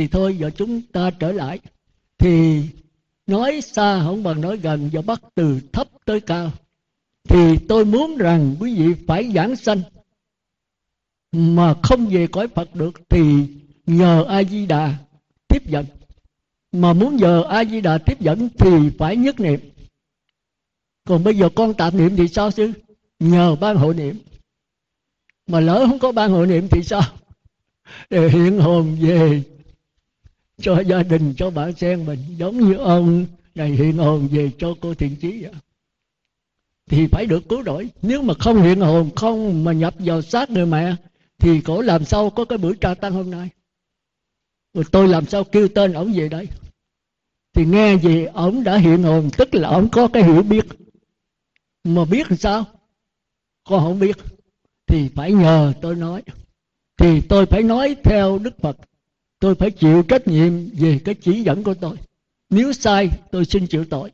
thì thôi giờ chúng ta trở lại. Thì nói xa không bằng nói gần, và bắt từ thấp tới cao. Thì tôi muốn rằng quý vị phải giảng sanh, mà không về cõi Phật được thì nhờ A-di-đà tiếp dẫn. Mà muốn nhờ A-di-đà tiếp dẫn thì phải nhất niệm. Còn bây giờ con tạm niệm thì sao sư? Nhờ ban hộ niệm. Mà lỡ không có ban hộ niệm thì sao? Để hiện hồn về cho gia đình, cho bạn sen mình. Giống như ông này hiện hồn về cho cô Thiện Chí vậy. Thì phải được cứu rỗi. Nếu mà không hiện hồn, không mà nhập vào xác người mẹ, thì cổ làm sao có cái buổi tra tăng hôm nay. Rồi tôi làm sao kêu tên ổng về đây. Thì nghe gì ổng đã hiện hồn, tức là ổng có cái hiểu biết. Mà biết sao? Con không biết. Thì phải nhờ tôi nói. Thì tôi phải nói theo Đức Phật. Tôi phải chịu trách nhiệm về cái chỉ dẫn của tôi. Nếu sai tôi xin chịu tội.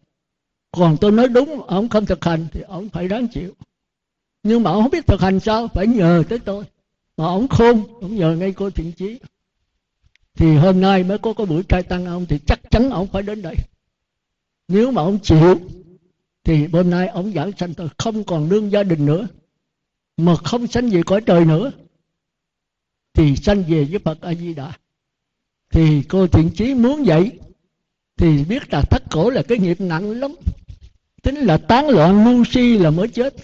Còn tôi nói đúng, ổng không thực hành thì ổng phải ráng chịu. Nhưng mà ổng không biết thực hành sao, phải nhờ tới tôi. Mà ổng khôn, ổng nhờ ngay cô Thiện Chí. Thì hôm nay mới có cái buổi trai tăng ông, thì chắc chắn ổng phải đến đây. Nếu mà ổng chịu thì hôm nay ổng giảng sanh tôi, không còn nương gia đình nữa, mà không sanh về cõi trời nữa, thì sanh về với Phật A-di-đà. Thì cô Thiện Chí muốn vậy. Thì biết là thắt cổ là cái nghiệp nặng lắm. Tính là tán loạn ngu si là mới chết.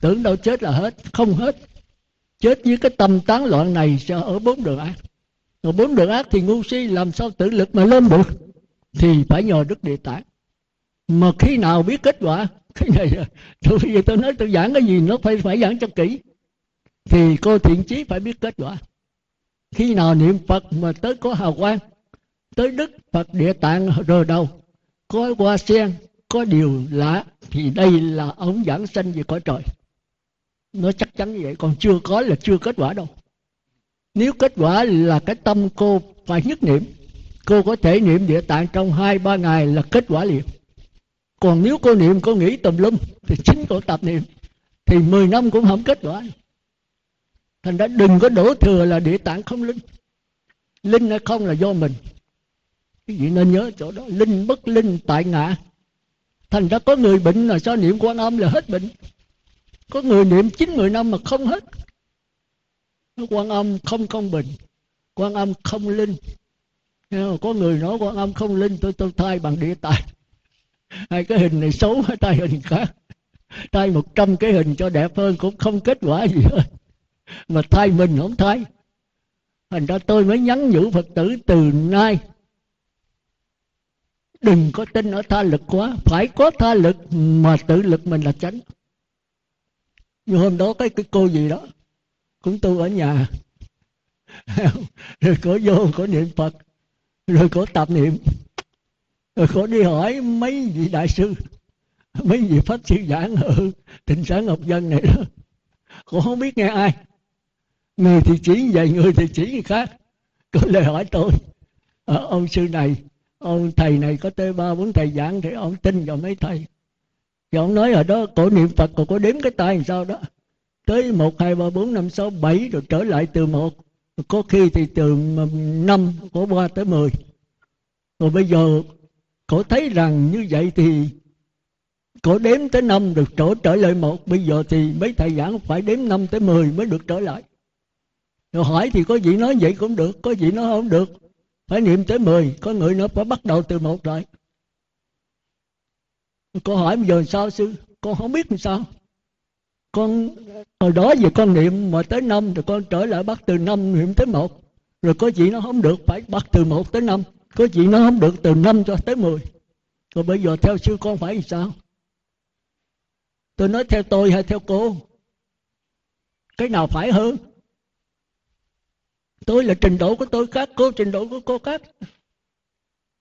Tưởng đâu chết là hết, không hết. Chết với cái tâm tán loạn này sẽ ở bốn đường ác. Ở bốn đường ác thì ngu si làm sao tự lực mà lên được. Thì phải nhờ Đức Địa Tạng. Mà khi nào biết kết quả. Cái này tôi nói tôi giảng cái gì nó phải giảng cho kỹ. Thì cô Thiện Chí phải biết kết quả. Khi nào niệm Phật mà tới có hào quang, tới Đức Phật Địa Tạng rồi đầu, có hoa sen, có điều lạ, thì đây là ông giảng sanh về cõi trời. Nó chắc chắn như vậy. Còn chưa có là chưa kết quả đâu. Nếu kết quả là cái tâm cô phải nhất niệm. Cô có thể niệm Địa Tạng trong 2-3 ngày là kết quả liền. Còn nếu cô niệm, cô nghĩ tùm lum, thì chính cô tạp niệm, thì 10 năm cũng không kết quả. Thành ra đừng có đổ thừa là Địa Tạng không linh. Linh hay không là do mình. Quý vị nên nhớ chỗ đó, linh bất linh tại ngã. Thành ra có người bệnh là sao niệm Quan Âm là hết bệnh. Có người niệm 9-10 năm mà không hết. Quan Âm không bệnh, Quan Âm không linh. Có người nói Quan Âm không linh, tôi thay bằng Địa Tạng. Hai cái hình này xấu, thay hình khác. Thay 100 cái hình cho đẹp hơn cũng không kết quả gì hết. Mà thay mình không thay. Thành ra tôi mới nhắn nhủ Phật tử từ nay, đừng có tin ở tha lực quá. Phải có tha lực mà tự lực mình là chánh. Như hôm đó cái cô gì đó cũng tu ở nhà. Rồi cổ vô, cổ niệm Phật. Rồi cổ tạp niệm. Rồi cổ đi hỏi mấy vị đại sư, mấy vị pháp sư giảng ở Tịnh Xá Ngọc Vân này đó. Cổ không biết nghe ai. Người thì chỉ vậy, người thì chỉ người khác. Cổ lại hỏi tôi, ông sư này, ông thầy này có tới 3-4 thầy giảng thì ông tin vào mấy thầy. Thì ông nói ở đó cổ niệm Phật, cổ có đếm cái tay làm sao đó. Tới 1, 2, 3, 4, 5, 6, 7 rồi trở lại từ 1. Có khi thì từ 5 cổ qua tới 10. Rồi bây giờ cổ thấy rằng như vậy thì cổ đếm tới 5 được trở lại 1. Bây giờ thì mấy thầy giảng phải đếm 5 tới 10 mới được trở lại. Rồi hỏi thì có vị nói vậy cũng được, có vị nói không được. Phải niệm tới 10, có người nó phải bắt đầu từ 1 rồi. Cô hỏi bây giờ sao sư? Con không biết làm sao. Con hồi đó về con niệm mà tới 5 rồi con trở lại bắt từ 5 niệm tới 1. Rồi có chị nó không được, phải bắt từ 1 tới 5. Có chị nó không được từ 5 cho tới 10. Rồi bây giờ theo sư con phải làm sao? Tôi nói theo tôi hay theo cô? Cái nào phải hơn? Tôi là trình độ của tôi khác, cô trình độ của cô khác.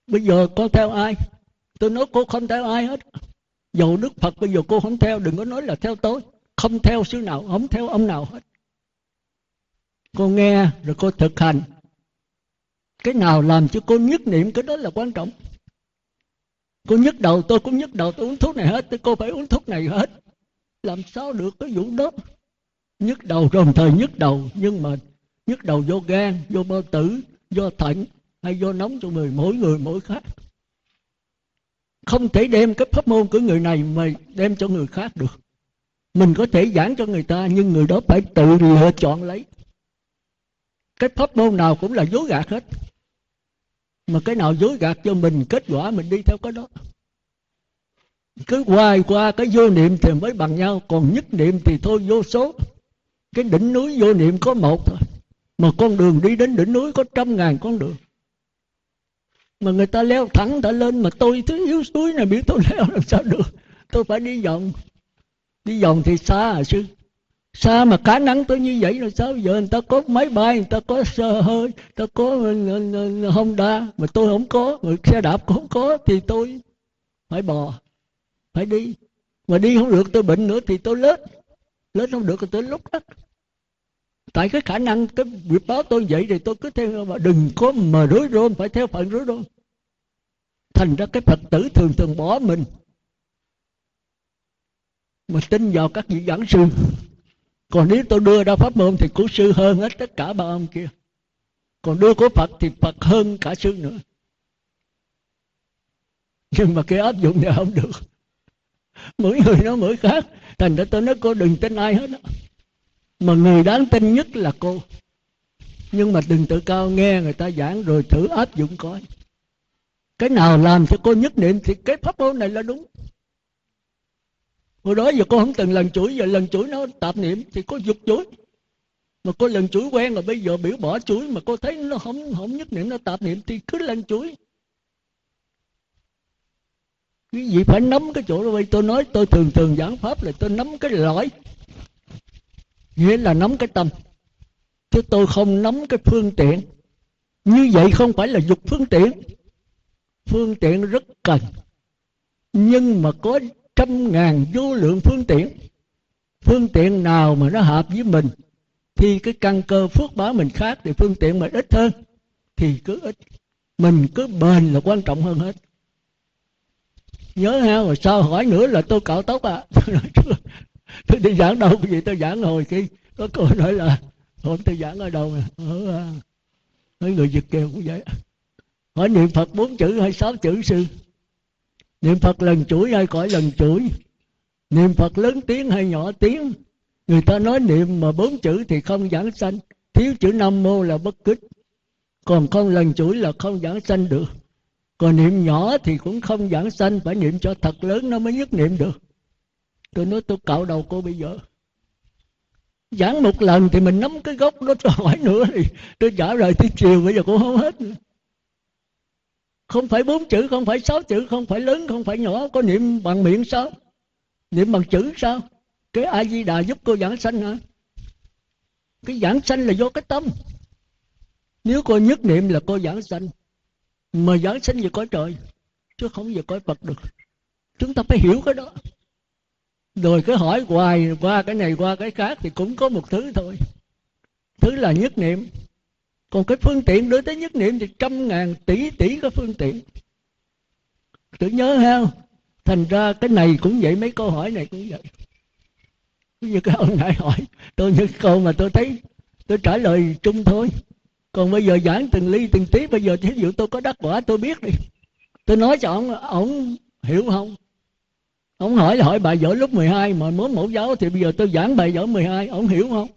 Bây giờ cô theo ai? Tôi nói cô không theo ai hết. Dầu Đức Phật bây giờ cô không theo, đừng có nói là theo tôi. Không theo sư nào, không theo ông nào hết. Cô nghe rồi cô thực hành. Cái nào làm cho cô nhất niệm, cái đó là quan trọng. Cô nhức đầu, tôi cũng nhức đầu, tôi uống thuốc này hết, cô phải uống thuốc này hết. Làm sao được cái vụ đó. Nhức đầu rồi, thời nhức đầu, nhưng mà nhức đầu vô gan, vô bao tử, vô thận, hay vô nóng cho người, mỗi người mỗi khác. Không thể đem cái pháp môn của người này mà đem cho người khác được. Mình có thể giảng cho người ta, nhưng người đó phải tự lựa chọn lấy. Cái pháp môn nào cũng là dối gạt hết, mà cái nào dối gạt cho mình, kết quả mình đi theo cái đó. Cứ hoài qua cái vô niệm thì mới bằng nhau, còn nhất niệm thì thôi vô số. Cái đỉnh núi vô niệm có một thôi, mà con đường đi đến đỉnh núi có 100.000 con đường. Mà người ta leo thẳng, người ta lên, mà tôi thứ yếu suối này biết tôi leo làm sao được. Tôi phải đi vòng. Đi vòng thì xa à sư. Xa mà khả năng tôi như vậy là sao? Giờ người ta có máy bay, người ta có xe hơi, người ta có Honda, mà tôi không có, mà xe đạp cũng không có, thì tôi phải bò, phải đi. Mà đi không được, tôi bệnh nữa thì tôi lết. Lết không được thì tôi lúc đó. Tại cái khả năng, cái việc báo tôi vậy thì tôi cứ theo, mà đừng có mà rối rôn, phải theo phận rối rôn. Thành ra cái Phật tử thường thường bỏ mình, mà tin vào các vị giảng sư. Còn nếu tôi đưa ra pháp môn thì của sư hơn hết tất cả ba ông kia. Còn đưa của Phật thì Phật hơn cả sư nữa. Nhưng mà cái áp dụng này không được. Mỗi người nó mỗi khác. Thành ra tôi nói cô đừng tin ai hết đó. Mà người đáng tin nhất là cô. Nhưng mà đừng tự cao, nghe người ta giảng rồi thử áp dụng coi. Cái nào làm cho cô nhất niệm thì cái pháp môn này là đúng. Hồi đó giờ cô không từng lần chửi, giờ lần chửi nó tạp niệm thì cô dục chửi. Mà cô lần chửi quen rồi, bây giờ biểu bỏ chửi mà cô thấy nó không nhất niệm, nó tạp niệm thì cứ lần chửi. Quý vị phải nắm cái chỗ đó. Tôi nói tôi thường thường giảng pháp là tôi nắm cái lõi, nghĩa là nắm cái tâm, chứ tôi không nắm cái phương tiện. Như vậy không phải là dục phương tiện. Phương tiện rất cần, nhưng mà có 100.000 vô lượng phương tiện. Phương tiện nào mà nó hợp với mình thì cái căn cơ phước báo mình khác, thì phương tiện mà ít hơn thì cứ ít. Mình cứ bền là quan trọng hơn hết. Nhớ ha, rồi sao hỏi nữa là tôi cạo tóc à? Tôi đi giảng đâu vậy? Tôi giảng hồi khi có cô nói là hôm tôi giảng ở đâu nè, ở người Việt kiều cũng vậy. Hỏi niệm Phật 4 chữ hay 6 chữ sư? Niệm Phật lần chửi hay khỏi lần chửi? Niệm Phật lớn tiếng hay nhỏ tiếng? Người ta nói niệm mà 4 chữ thì không giảng sanh. Thiếu chữ Nam Mô là bất kích. Còn không lần chửi là không giảng sanh được. Còn niệm nhỏ thì cũng không giảng sanh. Phải niệm cho thật lớn nó mới nhất niệm được. Tôi nói tôi cạo đầu cô bây giờ. Giảng một lần thì mình nắm cái gốc đó. Tôi hỏi nữa thì tôi giảng rồi tới chiều bây giờ cũng không hết nữa. Không phải 4 chữ, không phải 6 chữ, không phải lớn, không phải nhỏ. Có niệm bằng miệng sao? Niệm bằng chữ sao? Cái A-di-đà giúp cô giảng sanh hả? Cái giảng sanh là do cái tâm. Nếu cô nhất niệm là cô giảng sanh. Mà giảng sanh về cõi trời, chứ không về cõi Phật được. Chúng ta phải hiểu cái đó. Rồi cứ hỏi hoài qua cái này qua cái khác thì cũng có một thứ thôi. Thứ là nhất niệm. Còn cái phương tiện đối tới nhất niệm thì 100.000 tỷ tỷ cái phương tiện. Tự nhớ không? Thành ra cái này cũng vậy, mấy câu hỏi này cũng vậy. Như cái ông nãy hỏi tôi những câu mà tôi thấy tôi trả lời chung thôi. Còn bây giờ giảng từng ly từng tí. Bây giờ thí dụ tôi có đắc quả tôi biết đi, tôi nói cho ông hiểu không? Ông hỏi là hỏi bài giỏi lúc 12 mà muốn mẫu giáo, thì bây giờ tôi giảng bài giỏi 12, ông hiểu không?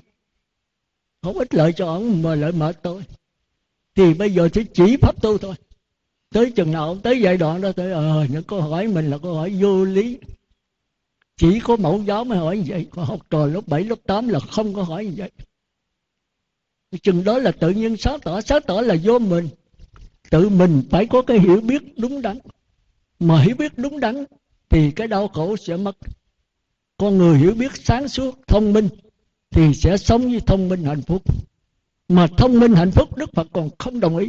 Không ích lợi cho ông mà lợi mệt tôi. Thì bây giờ chỉ pháp tu thôi. Tới chừng nào ông tới giai đoạn đó tới những câu hỏi mình là câu hỏi vô lý. Chỉ có mẫu giáo mới hỏi như vậy. Còn học trò lớp 7, lớp 8 là không có hỏi như vậy. Chừng đó là tự nhiên sáng tỏ. Sáng tỏ là vô mình. Tự mình phải có cái hiểu biết đúng đắn. Mà hiểu biết đúng đắn thì cái đau khổ sẽ mất. Con người hiểu biết sáng suốt, thông minh thì sẽ sống với thông minh hạnh phúc. Mà thông minh hạnh phúc Đức Phật còn không đồng ý.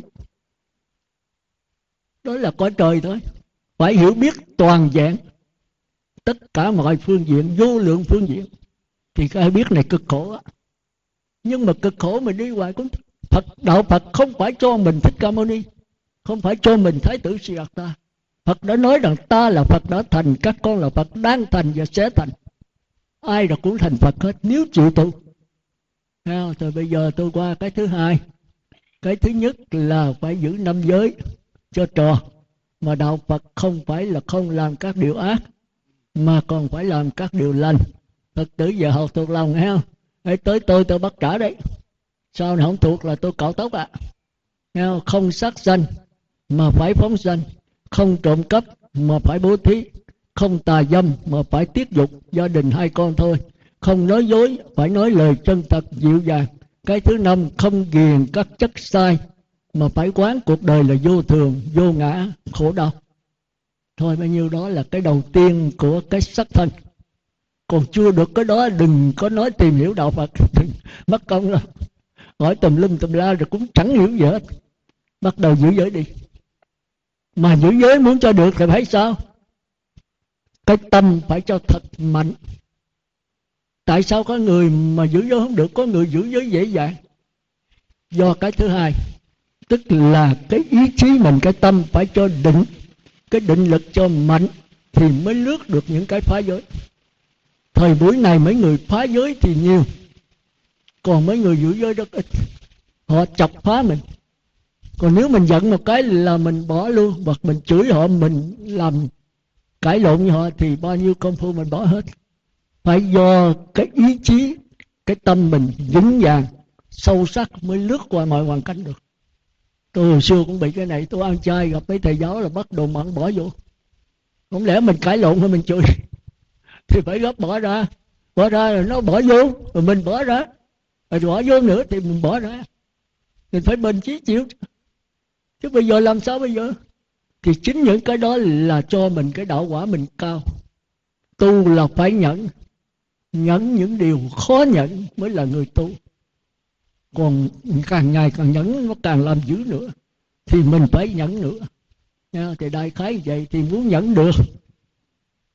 Đó là cõi trời thôi. Phải hiểu biết toàn vẹn tất cả mọi phương diện, vô lượng phương diện, thì cái hiểu biết này cực khổ á. Nhưng mà cực khổ mình đi hoài cũng Phật. Đạo Phật không phải cho mình Thích Ca Mâu Ni, không phải cho mình Thái tử Siddhartha ta. Phật đã nói rằng ta là Phật đã thành, các con là Phật đang thành và sẽ thành. Ai là cũng thành Phật hết nếu chịu tu. Rồi bây giờ tôi qua cái thứ hai. Cái thứ nhất là phải giữ năm giới cho tròn, mà đạo Phật không phải là không làm các điều ác mà còn phải làm các điều lành. Phật tử giờ học thuộc lòng nghe không? Ê, tới tôi bắt trả đấy, sao không thuộc là tôi cạo tóc ạ. Nghe không? Không sát sanh mà phải phóng sanh, không trộm cắp mà phải bố thí, không tà dâm mà phải tiết dục gia đình hai con thôi, không nói dối, phải nói lời chân thật dịu dàng. Cái thứ năm, không ghiền các chất sai mà phải quán cuộc đời là vô thường, vô ngã, khổ đau. Thôi bao nhiêu đó là cái đầu tiên của cái sắc thân. Còn chưa được cái đó đừng có nói tìm hiểu đạo Phật, mất công lắm, hỏi tùm lum tùm la rồi cũng chẳng hiểu gì hết. Bắt đầu giữ giới đi. Mà giữ giới muốn cho được thì phải sao? Cái tâm phải cho thật mạnh. Tại sao có người mà giữ giới không được, có người giữ giới dễ dàng? Do cái thứ hai, tức là cái ý chí mình, cái tâm phải cho định, cái định lực cho mạnh thì mới lướt được những cái phá giới. Thời buổi này mấy người phá giới thì nhiều, còn mấy người giữ giới rất ít. Họ chọc phá mình. Còn nếu mình giận một cái là mình bỏ luôn, hoặc mình chửi họ, mình làm cãi lộn với họ thì bao nhiêu công phu mình bỏ hết. Phải do cái ý chí, cái tâm mình vững vàng, sâu sắc mới lướt qua mọi hoàn cảnh được. Tôi hồi xưa cũng bị cái này, tôi ăn chay gặp mấy thầy giáo là bắt đồ mặn bỏ vô. Không lẽ mình cãi lộn hay mình chửi thì phải gấp bỏ ra. Bỏ ra rồi nó bỏ vô, rồi mình bỏ ra, rồi bỏ vô nữa thì mình bỏ ra. Mình phải bình chí chịu. Chứ bây giờ làm sao bây giờ? Thì chính những cái đó là cho mình cái đạo quả mình cao. Tu là phải nhẫn. Nhẫn những điều khó nhẫn mới là người tu. Còn càng ngày càng nhẫn nó càng làm dữ nữa, thì mình phải nhẫn nữa. Nha, thì đại khái vậy. Thì muốn nhẫn được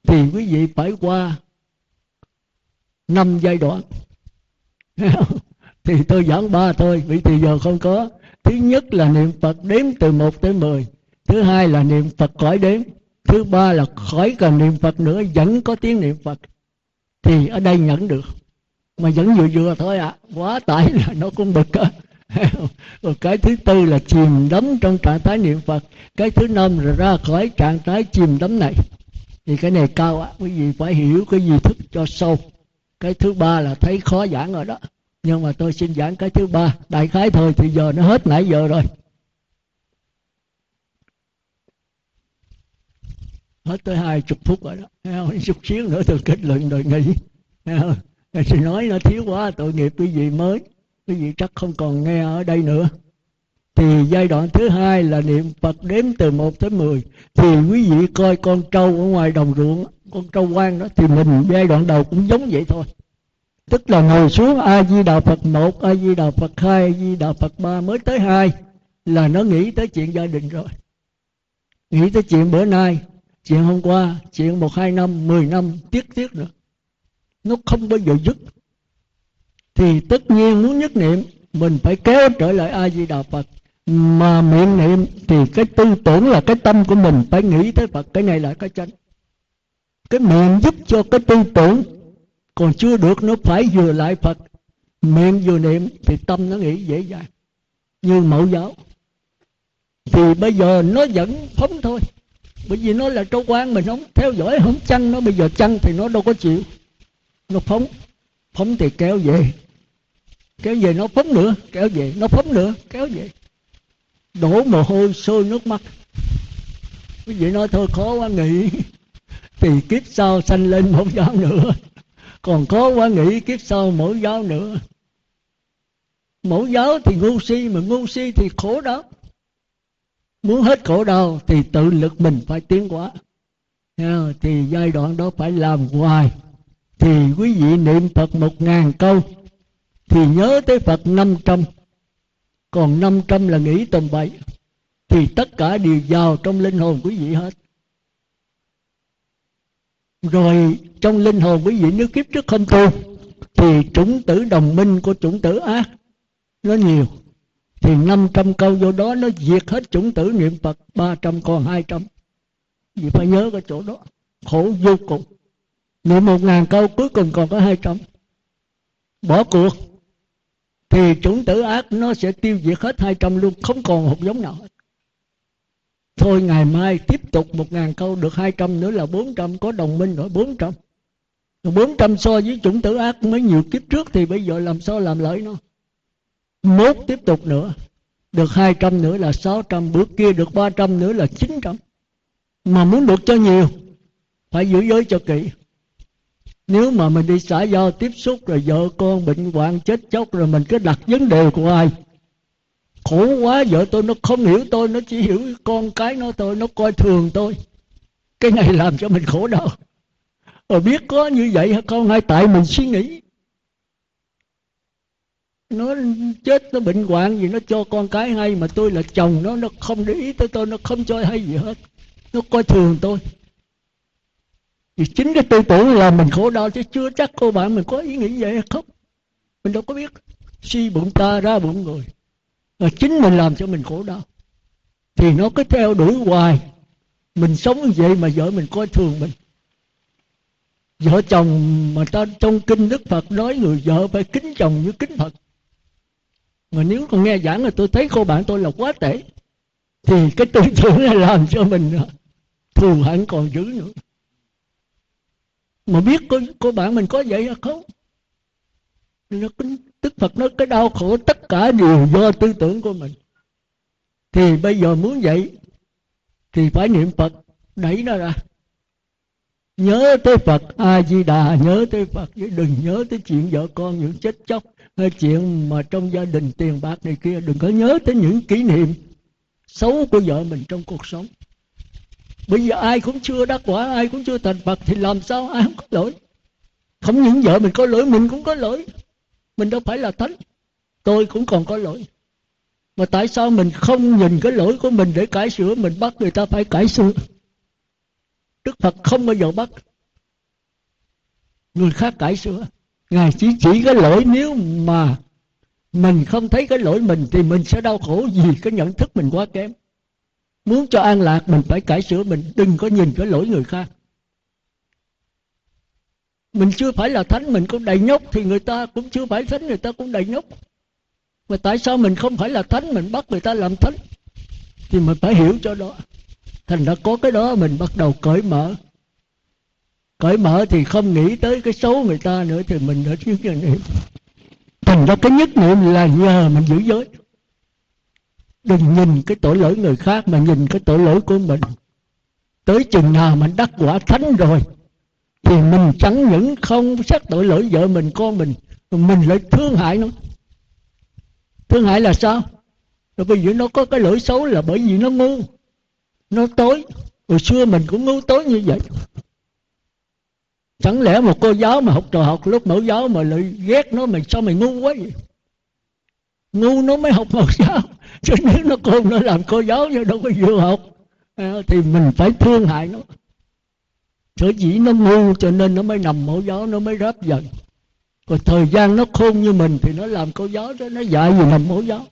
thì quý vị phải qua 5 giai đoạn. Thì tôi giảng 3 thôi, vì thì giờ không có. Thứ nhất là niệm Phật đếm từ 1 tới 10. Thứ hai là niệm Phật khỏi đếm. Thứ ba là khỏi cần niệm Phật nữa, vẫn có tiếng niệm Phật. Thì ở đây nhẫn được. Mà vẫn vừa thôi ạ. Quá tải là nó cũng bực á. Rồi cái thứ tư là chìm đắm trong trạng thái niệm Phật. Cái thứ năm là ra khỏi trạng thái chìm đắm này. Thì cái này cao ạ. Quý vị phải hiểu cái gì thức cho sâu. Cái thứ ba là thấy khó giảng rồi đó. Nhưng mà tôi xin giảng cái thứ ba đại khái thôi, thì giờ nó hết nãy giờ rồi. Hết tới 20 phút rồi đó. Chút xíu nữa tôi kết luận rồi nghỉ. Thì nói nó thiếu quá, tội nghiệp quý vị mới. Quý vị chắc không còn nghe ở đây nữa. Thì giai đoạn thứ hai là niệm Phật đếm từ 1 tới 10. Thì quý vị coi con trâu ở ngoài đồng ruộng, con trâu quang đó, thì mình giai đoạn đầu cũng giống vậy thôi. Tức là ngồi xuống A-di-đà Phật 1, A-di-đà Phật 2, A-di-đà Phật 3, mới tới 2 là nó nghĩ tới chuyện gia đình rồi. Nghĩ tới chuyện bữa nay, chuyện hôm qua, chuyện 1, 2 năm, 10 năm, tiết nữa. Nó không bao giờ dứt. Thì tất nhiên muốn nhất niệm, mình phải kéo trở lại A-di-đà Phật. Mà miệng niệm thì cái tư tưởng là cái tâm của mình phải nghĩ tới Phật. Cái này là cái chánh. Cái miệng giúp cho cái tư tưởng. Còn chưa được nó phải vừa lại Phật. Miệng vừa niệm thì tâm nó nghĩ dễ dàng. Như mẫu giáo. Thì bây giờ nó vẫn phóng thôi. Bởi vì nó là trâu quan, mình không theo dõi, không chăn nó. Bây giờ chăn thì nó đâu có chịu. Nó phóng. Phóng thì kéo về. Kéo về nó phóng nữa. Kéo về nó phóng nữa. Kéo về. Đổ mồ hôi sôi nước mắt. Quý vị nói thôi khó quá nghỉ. Thì kiếp sau sanh lên mẫu giáo nữa. Còn khó quá nghỉ kiếp sau mẫu giáo nữa. Mẫu giáo thì ngu si. Mà ngu si thì khổ đau. Muốn hết khổ đau thì tự lực mình phải tiến hóa. Thì giai đoạn đó phải làm hoài. Thì quý vị niệm Phật 1.000 câu thì nhớ tới Phật 500. Còn 500 là nghĩ tầm bậy. Thì tất cả đều vào trong linh hồn quý vị hết. Rồi trong linh hồn quý vị nếu kiếp trước không tu thì chủng tử đồng minh của chủng tử ác nó nhiều. Thì 500 câu vô đó nó diệt hết chủng tử niệm Phật 300 còn 200. Vì phải nhớ cái chỗ đó. Khổ vô cùng. Niệm 1.000 câu cuối cùng còn có 200. Bỏ cuộc. thì chủng tử ác nó sẽ tiêu diệt hết 200 luôn, không còn hột giống nào hết. Thôi ngày mai tiếp tục 1.000 câu, được 200 nữa là 400, có đồng minh nữa 400. 400 so với chủng tử ác mấy nhiều kiếp trước, thì bây giờ làm sao làm lợi nó. Mốt tiếp tục nữa, được 200 nữa là 600, bữa kia được 300 nữa là 900. Mà muốn được cho nhiều, phải giữ giới cho kỹ. Nếu mà mình đi xã giao tiếp xúc rồi vợ con bệnh hoạn chết chóc, rồi mình cứ đặt vấn đề của ai. Khổ quá, vợ tôi nó không hiểu tôi, nó chỉ hiểu con cái nó thôi, nó coi thường tôi. Cái này làm cho mình khổ đau. Rồi biết có như vậy hay không, hay tại mình suy nghĩ. Nó chết, nó bệnh hoạn gì nó cho con cái hay, mà tôi là chồng nó không để ý tới tôi, nó không cho hay gì hết. Nó coi thường tôi. Vì chính cái tư tưởng là mình khổ đau, chứ chưa chắc cô bạn mình có ý nghĩ vậy hay không. Mình đâu có biết, suy bụng ta ra bụng người. Và chính mình làm cho mình khổ đau. Thì nó cứ theo đuổi hoài. Mình sống như vậy mà vợ mình coi thường mình. Vợ chồng mà ta trong kinh Đức Phật nói người vợ phải kính chồng như kính Phật. Mà nếu còn nghe giảng là tôi thấy cô bạn tôi là quá tệ, thì cái tư tưởng này làm cho mình thù hẳn còn dữ nữa. Mà biết cô bạn mình có vậy hay không? Nó kính. Đức Phật nói cái đau khổ tất cả đều do tư tưởng của mình. Thì bây giờ muốn vậy thì phải niệm Phật, đẩy nó ra. Nhớ tới Phật A-di-đà, nhớ tới Phật, chứ đừng nhớ tới chuyện vợ con, những chết chóc, hay chuyện mà trong gia đình tiền bạc này kia. Đừng có nhớ tới những kỷ niệm xấu của vợ mình trong cuộc sống. Bây giờ ai cũng chưa đắc quả, ai cũng chưa thành Phật, thì làm sao ai không có lỗi. Không những vợ mình có lỗi, mình cũng có lỗi. Mình đâu phải là thánh, tôi cũng còn có lỗi. Mà tại sao mình không nhìn cái lỗi của mình để cải sửa? Mình bắt người ta phải cải sửa. Đức Phật không bao giờ bắt người khác cải sửa. Ngài chỉ cái lỗi, nếu mà mình không thấy cái lỗi mình thì mình sẽ đau khổ vì cái nhận thức mình quá kém. Muốn cho an lạc mình phải cải sửa mình, đừng có nhìn cái lỗi người khác. Mình chưa phải là thánh, mình cũng đầy nhóc, thì người ta cũng chưa phải thánh, người ta cũng đầy nhóc. Mà tại sao mình không phải là thánh, mình bắt người ta làm thánh? Thì mình phải hiểu cho đó. Thành ra có cái đó mình bắt đầu cởi mở. Cởi mở thì không nghĩ tới cái xấu người ta nữa, thì mình đã thiếu cái niệm. Thành ra cái nhất niệm là nhờ mình giữ giới. Đừng nhìn cái tội lỗi người khác mà nhìn cái tội lỗi của mình. Tới chừng nào mình đắc quả thánh rồi thì mình chẳng những không xét tội lỗi vợ mình, con mình lại thương hại nó. Thương hại là sao? Rồi bây giờ nó có cái lỗi xấu là bởi vì nó ngu, nó tối. Hồi xưa mình cũng ngu tối như vậy. Chẳng lẽ một cô giáo mà học trò học lúc mẫu giáo mà lại ghét nó, mình sao mày ngu quá vậy? Ngu nó mới học mẫu giáo, chứ nếu nó không nó làm cô giáo nhưng đâu có vừa học. Thì mình phải thương hại nó. Sở dĩ nó ngu cho nên nó mới nằm mẫu giáo, nó mới ráp dần. Còn thời gian nó khôn như mình thì nó làm cô giáo đó, nó dạy gì nằm mẫu giáo.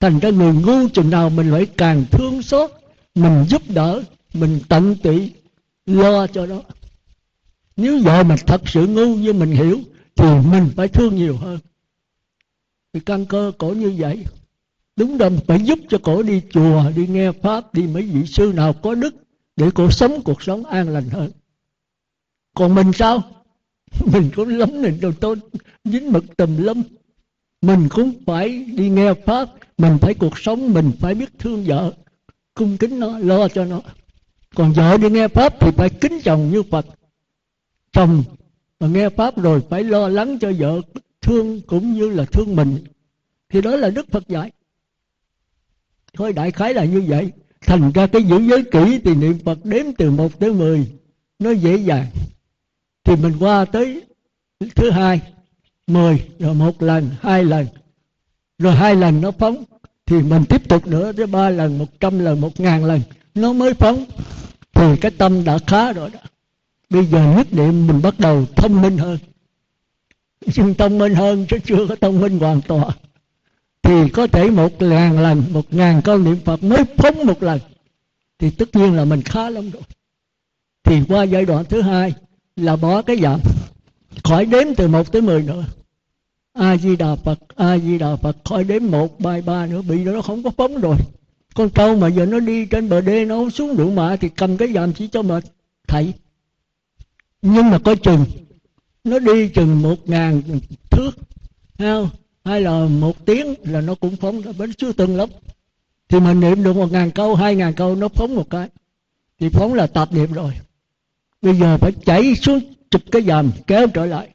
Thành ra người ngu chừng nào mình lại càng thương xót, mình giúp đỡ, mình tận tụy lo cho đó. Nếu vợ mình thật sự ngu như mình hiểu thì mình phải thương nhiều hơn. Thì căn cơ cổ như vậy. Đúng rồi, phải giúp cho cổ đi chùa, đi nghe Pháp, đi mấy vị sư nào có đức để cổ sống cuộc sống an lành hơn. Còn mình sao? Mình cũng lắm nền đầu tôn, dính mực tùm lum. Mình cũng phải đi nghe Pháp, mình phải cuộc sống, mình phải biết thương vợ, cung kính nó, lo cho nó. Còn vợ đi nghe Pháp thì phải kính chồng như Phật. Chồng mà nghe Pháp rồi phải lo lắng cho vợ, thương cũng như là thương mình. Thì đó là Đức Phật dạy. Thôi đại khái là như vậy. Thành ra cái giữ giới kỹ thì niệm Phật đếm từ 1 tới 10 nó dễ dàng. Thì mình qua tới thứ hai 10, rồi 1 lần, 2 lần, rồi 2 lần nó phóng. Thì mình tiếp tục nữa tới 3 lần, 100 lần, 1.000 lần nó mới phóng. Thì cái tâm đã khá rồi đó. Bây giờ nhất niệm mình bắt đầu thông minh hơn. Nhưng thông minh hơn chứ chưa có thông minh hoàn toàn. Thì có thể 1.000 lần, 1.000 câu niệm Phật mới phóng 1 lần. Thì tất nhiên là mình khá lắm rồi. Thì qua giai đoạn thứ hai là bỏ cái giảm, khỏi đếm từ 1 tới 10 nữa. A Di Đà Phật, A Di Đà Phật, khỏi đếm một bài ba nữa, bị nó không có phóng rồi. Con trâu mà giờ nó đi trên bờ đê, nó không xuống ruộng mạ thì cầm cái dàm chỉ cho mệt thầy. Nhưng mà có chừng, nó đi chừng 1000 thước hay là 1 tiếng là nó cũng phóng ra bến Suối Tân Lốc. Thì mình niệm được 1000 câu, 2000 câu nó phóng một cái, thì phóng là tạp niệm rồi. Bây giờ phải chảy xuống chụp cái dàm kéo trở lại.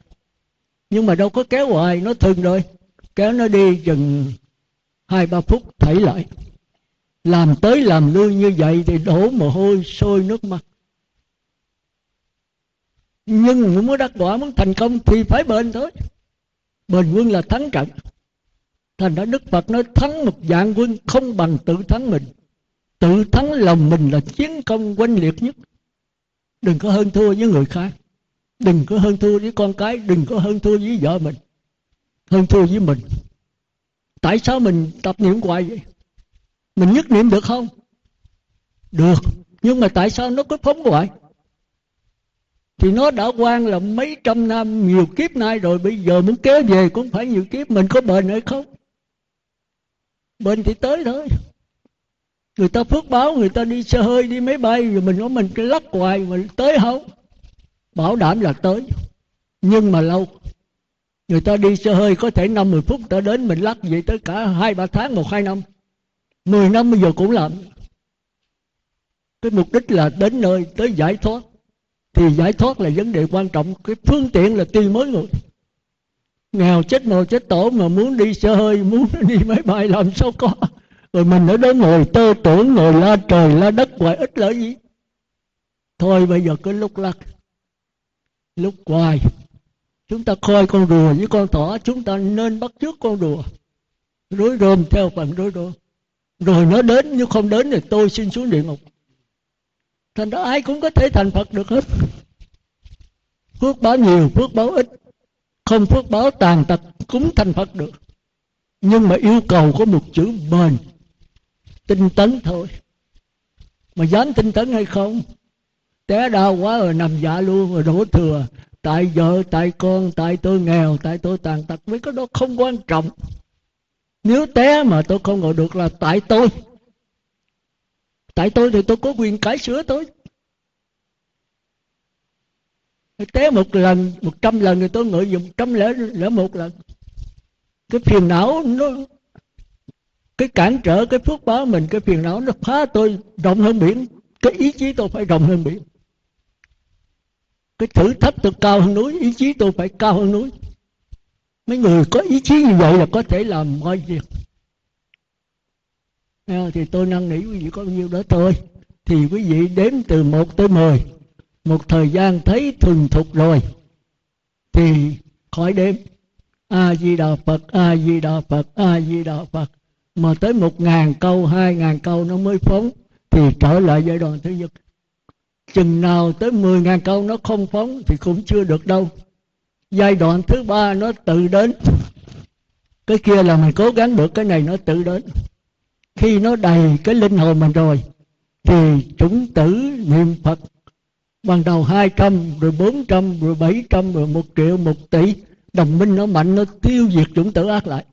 Nhưng mà đâu có kéo hoài, nó thường rồi. Kéo nó đi chừng 2-3 phút thảy lại. Làm tới làm lui như vậy thì đổ mồ hôi sôi nước mắt. Nhưng nếu muốn đắc quả, muốn thành công thì phải bền thôi. Bền quân là thắng trận. Thành ra Đức Phật nói thắng một vạn quân không bằng tự thắng mình. Tự thắng lòng mình là chiến công oanh liệt nhất. Đừng có hơn thua với người khác, đừng có hơn thua với con cái, đừng có hơn thua với vợ mình, hơn thua với mình. Tại sao mình tập niệm hoài vậy? Mình nhất niệm được không? Được. Nhưng mà tại sao nó cứ phóng hoài? Thì nó đã quan là mấy trăm năm, nhiều kiếp nay rồi, bây giờ muốn kéo về cũng phải nhiều kiếp. Mình có bền hay không? Bền thì tới thôi. Người ta phước báo, người ta đi xe hơi, đi máy bay, rồi mình nói mình cứ lắc hoài, mình tới không? Bảo đảm là tới. Nhưng mà lâu. Người ta đi xe hơi có thể 5-10 phút ta đến, mình lắc vậy tới cả 2-3 tháng, 1-2 năm, 10 năm bây giờ cũng làm. Cái mục đích là đến nơi, tới giải thoát. Thì giải thoát là vấn đề quan trọng. Cái phương tiện là tùy mỗi người. Nghèo chết mồ chết tổ mà muốn đi xe hơi, muốn đi máy bay làm sao có. Rồi mình ở đó ngồi tơ tưởng, ngồi la trời la đất hoài ít lợi gì. Thôi bây giờ cứ lúc lắc lúc hoài. Chúng ta coi con rùa với con thỏ, chúng ta nên bắt chước con rùa, rối rôm theo phần rối rôm. Rồi nó đến, nếu không đến thì tôi xin xuống địa ngục. Thành ra ai cũng có thể thành Phật được hết. Phước báo nhiều, phước báo ít, không phước báo tàn tật cũng thành Phật được. Nhưng mà yêu cầu có một chữ bền, tinh tấn thôi. Mà dám tinh tấn hay không? Té đau quá rồi nằm dạ luôn, rồi đổ thừa. Tại vợ, tại con, tại tôi nghèo, tại tôi tàn tật, mấy cái đó không quan trọng. Nếu té mà tôi không ngồi được là tại tôi. Tại tôi thì tôi có quyền cải sửa tôi. Té 1 lần, 100 lần thì tôi ngồi dùng 101 lần. Cái phiền não nó, cái cản trở, cái phước báo mình, cái phiền não nó phá tôi rộng hơn biển. Cái ý chí tôi phải rộng hơn biển. Cái thử thách tôi cao hơn núi, ý chí tôi phải cao hơn núi. Mấy người có ý chí như vậy là có thể làm mọi việc. Thì tôi năn nỉ quý vị có bao nhiêu đó thôi. Thì quý vị đếm từ 1 tới 10, một thời gian thấy thuần thục rồi thì khỏi đếm. A Di Đà Phật, A Di Đà Phật, A Di Đà Phật. Mà tới 1000 câu, 2000 câu nó mới phóng, thì trở lại giai đoạn thứ nhất. Chừng nào tới 10.000 câu nó không phóng thì cũng chưa được đâu. Giai đoạn thứ ba nó tự đến. Cái kia là mình cố gắng được, cái này nó tự đến. Khi nó đầy cái linh hồn mình rồi thì chúng tử niệm Phật. Ban đầu 200, rồi 400, rồi 700, rồi 1 triệu, 1 tỷ. Đồng minh nó mạnh, nó tiêu diệt chủng tử ác lại.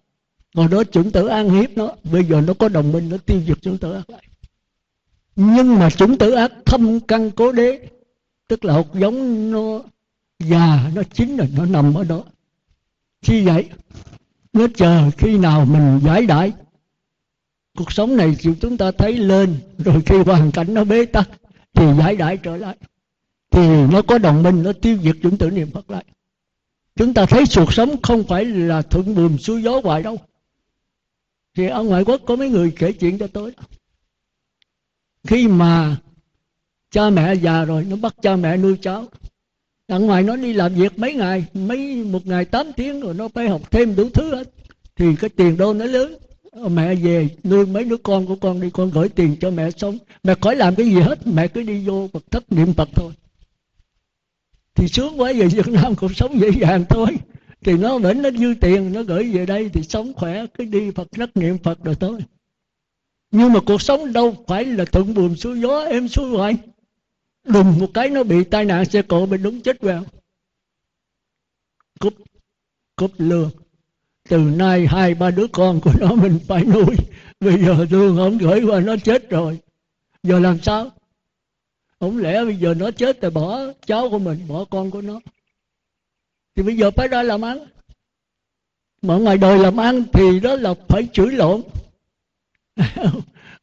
Còn đó chủng tử ăn hiếp nó. Bây giờ nó có đồng minh, nó tiêu diệt chủng tử ác lại. Nhưng mà chủng tử ác thâm căn cố đế, tức là hột giống nó già, nó chín rồi, nó nằm ở đó. Khi vậy nó chờ khi nào mình giải đãi. Cuộc sống này chúng ta thấy lên, rồi khi hoàn cảnh nó bế tắc thì giải đãi trở lại, thì nó có đồng minh, nó tiêu diệt chủng tử niệm Phật lại. Chúng ta thấy cuộc sống không phải là thuận buồm xuôi gió hoài đâu. Thì ở ngoại quốc có mấy người kể chuyện cho tôi. Khi mà cha mẹ già rồi, nó bắt cha mẹ nuôi cháu. Ở ngoài nó đi làm việc mấy ngày, một ngày 8 tiếng rồi nó phải học thêm đủ thứ hết. Thì cái tiền đô nó lớn. Mẹ về nuôi mấy đứa con của con đi, con gửi tiền cho mẹ sống. Mẹ khỏi làm cái gì hết, mẹ cứ đi vô Phật thất niệm Phật thôi. Thì sướng quá, về Việt Nam cũng sống dễ dàng thôi. Thì nó vẫn nó dư tiền, nó gửi về đây thì sống khỏe, cứ đi Phật thất niệm Phật rồi thôi. Nhưng mà cuộc sống đâu phải là thuận buồm xuôi gió, êm xuôi hoài. Đùng một cái nó bị tai nạn xe cộ, bị đúng chết vào. Cúp lương. từ nay 2-3 đứa con của nó mình phải nuôi. Bây giờ thương ông gửi qua nó chết rồi, giờ làm sao? Không lẽ bây giờ nó chết rồi bỏ cháu của mình, bỏ con của nó? Thì bây giờ phải ra làm ăn. Mà ngoài đời làm ăn thì đó là phải chửi lộn.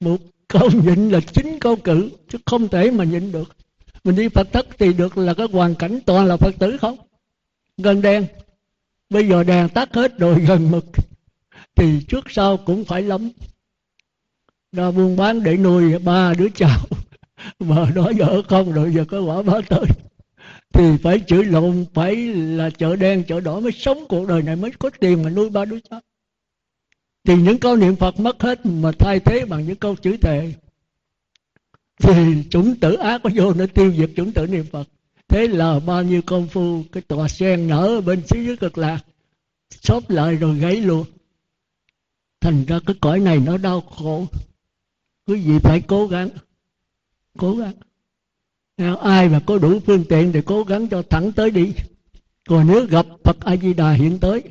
Một câu nhịn là 9 câu cự, chứ không thể mà nhịn được. Mình đi Phật thất thì được là cái hoàn cảnh toàn là Phật tử không? Gần đèn, bây giờ đèn tắt hết rồi, gần mực thì trước sau cũng phải lắm. Ra buôn bán để nuôi 3 đứa cháu mà nói vợ không rồi, giờ có quả báo tới. Thì phải chửi lộn, phải là chợ đen, chợ đỏ mới sống cuộc đời này, mới có tiền mà nuôi 3 đứa cháu. Thì những câu niệm Phật mất hết mà thay thế bằng những câu chửi thề. Thì chủng tử ác có vô nó tiêu diệt chủng tử niệm Phật. Thế là bao nhiêu công phu, cái tòa sen nở bên phía dưới cực lạc, xóp lại rồi gãy luôn. Thành ra cái cõi này nó đau khổ. Quý vị phải cố gắng, cố gắng. Ai mà có đủ phương tiện thì cố gắng cho thẳng tới đi. Còn nếu gặp Phật A-di-đà hiện tới,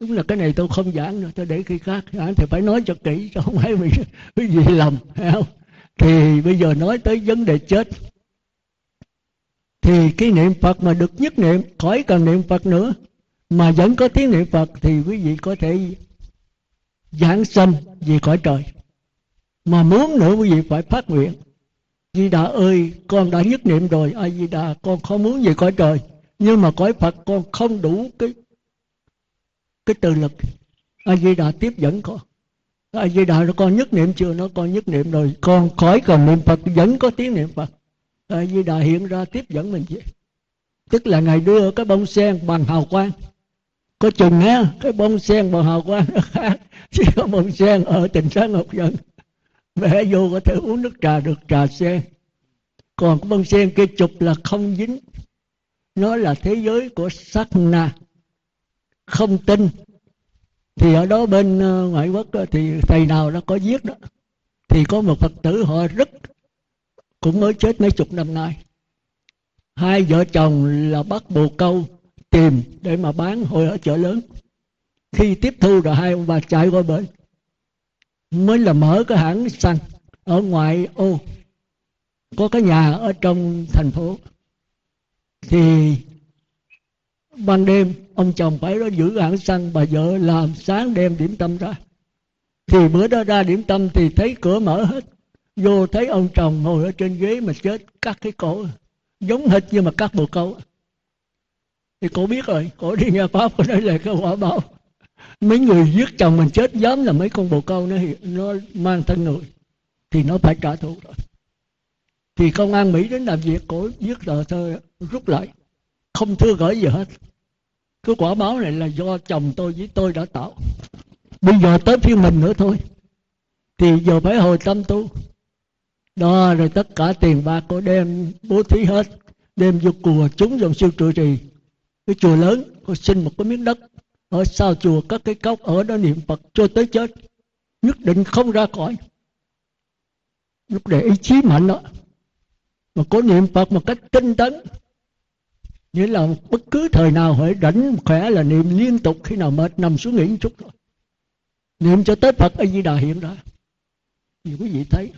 đúng là cái này tôi không giảng nữa, tôi để khi khác giảng thì phải nói cho kỹ, cho không phải quý vị lầm. Thì bây giờ nói tới vấn đề chết. Thì cái niệm Phật mà được nhất niệm, khỏi cần niệm Phật nữa, mà vẫn có tiếng niệm Phật thì quý vị có thể giảng sanh về cõi trời. Mà muốn nữa quý vị phải phát nguyện: A-di-đà ơi, con đã nhất niệm rồi, A-di-đà con không muốn về cõi trời, nhưng mà cõi Phật con không đủ cái từ lực, A-di-đà tiếp dẫn con. A-di-đà nó con nhất niệm chưa? Nó con nhất niệm rồi, con khỏi cần niệm Phật vẫn có tiếng niệm Phật. A-di-đà hiện ra tiếp dẫn mình vậy. Tức là Ngài đưa cái bông sen bằng hào quang. Có chừng nghe, cái bông sen bằng hào quang nó khác, chỉ có bông sen ở Tịnh Xá Ngọc Vân mẹ vô có thể uống nước trà được, trà sen. Còn cái bông sen kia chụp là không dính. Nó là thế giới của sắc na, không tin. Thì ở đó bên ngoại quốc thì thầy nào nó có viết đó. Thì có một Phật tử họ rất, cũng mới chết mấy chục năm nay. Hai vợ chồng là bắt bồ câu tìm để mà bán hồi ở chợ lớn. Khi tiếp thu rồi hai ông bà chạy qua bển, mới là mở cái hãng xăng ở ngoại ô. Có cái nhà ở trong thành phố. Thì ban đêm ông chồng phải đó giữ hãng xăng, bà vợ làm sáng đêm điểm tâm ra. Thì bữa đó ra điểm tâm thì thấy cửa mở hết. Vô thấy ông chồng ngồi ở trên ghế mà chết, cắt cái cổ giống hệt như mà cắt bồ câu. Thì cổ biết rồi, cổ đi nghe pháp, cổ nói là cái quả báo. Mấy người giết chồng mình chết dám là mấy con bồ câu nó mang thân người, thì nó phải trả thù rồi. Thì công an Mỹ đến làm việc, cổ viết tờ thơ rút lại, không thưa gửi gì hết. Cái quả báo này là do chồng tôi với tôi đã tạo, bây giờ tới phiên mình nữa thôi. Thì giờ phải hồi tâm tu. Đó rồi tất cả tiền bạc cổ đem bố thí hết, đem vô chùa chúng dòng siêu trụ trì. Cái chùa lớn cô xin một cái miếng đất, ở sau chùa có cái cốc, ở đó niệm Phật cho tới chết, nhất định không ra khỏi. Lúc để ý chí mạnh đó, mà có niệm Phật một cách tinh tấn, nghĩa là bất cứ thời nào hễ rảnh khỏe là niệm liên tục, khi nào mệt nằm xuống nghỉ một chút thôi, niệm cho tới Phật A-di-đà hiện ra. Thì quý vị thấy,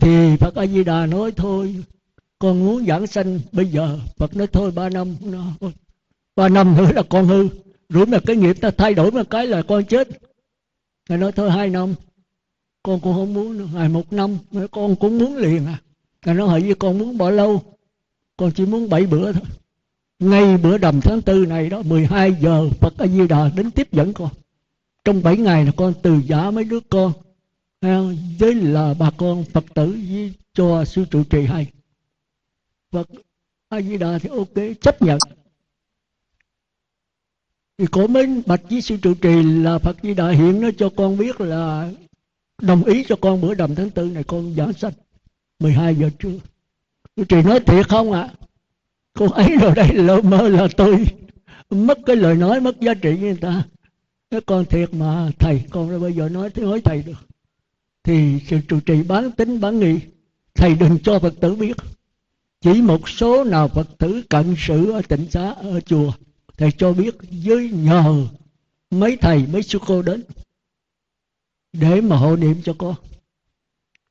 thì Phật A-di-đà nói thôi, con muốn giảng sanh bây giờ. Phật nói thôi 3 năm, thôi 3 năm nữa là con hư rồi, mà cái nghiệp ta thay đổi một cái là con chết. Ngài nói thôi 2 năm, con cũng không muốn nữa. Ngài 1 năm, con cũng muốn liền à. Ngài nói hỏi với con muốn bỏ lâu, con chỉ muốn 7 bữa thôi. Ngay bữa rằm tháng 4 này đó, 12 giờ Phật A-di-đà đến tiếp dẫn con. Trong 7 ngày là con từ giã mấy đứa con với là bà con Phật tử với cho sư trụ trì hay. Phật A-di-đà thì ok chấp nhận. Thì cổ mới bạch với sư trụ trì là Phật Di Đà hiện nó cho con biết là đồng ý cho con bữa rằm tháng 4 này con giảng sanh 12 giờ trưa. Sư trì nói thiệt không ạ? Cô ấy rồi đây lỡ mơ là tôi mất cái lời nói, mất giá trị với người ta. Nói con thiệt mà thầy, con bây giờ nói thế hỏi thầy được. Thì sư trụ trì bán tính bán nghị, thầy đừng cho Phật tử biết. Chỉ một số nào Phật tử cận sự ở tịnh xá ở chùa thầy cho biết, với nhờ mấy thầy mấy sư cô đến để mà hộ niệm cho con.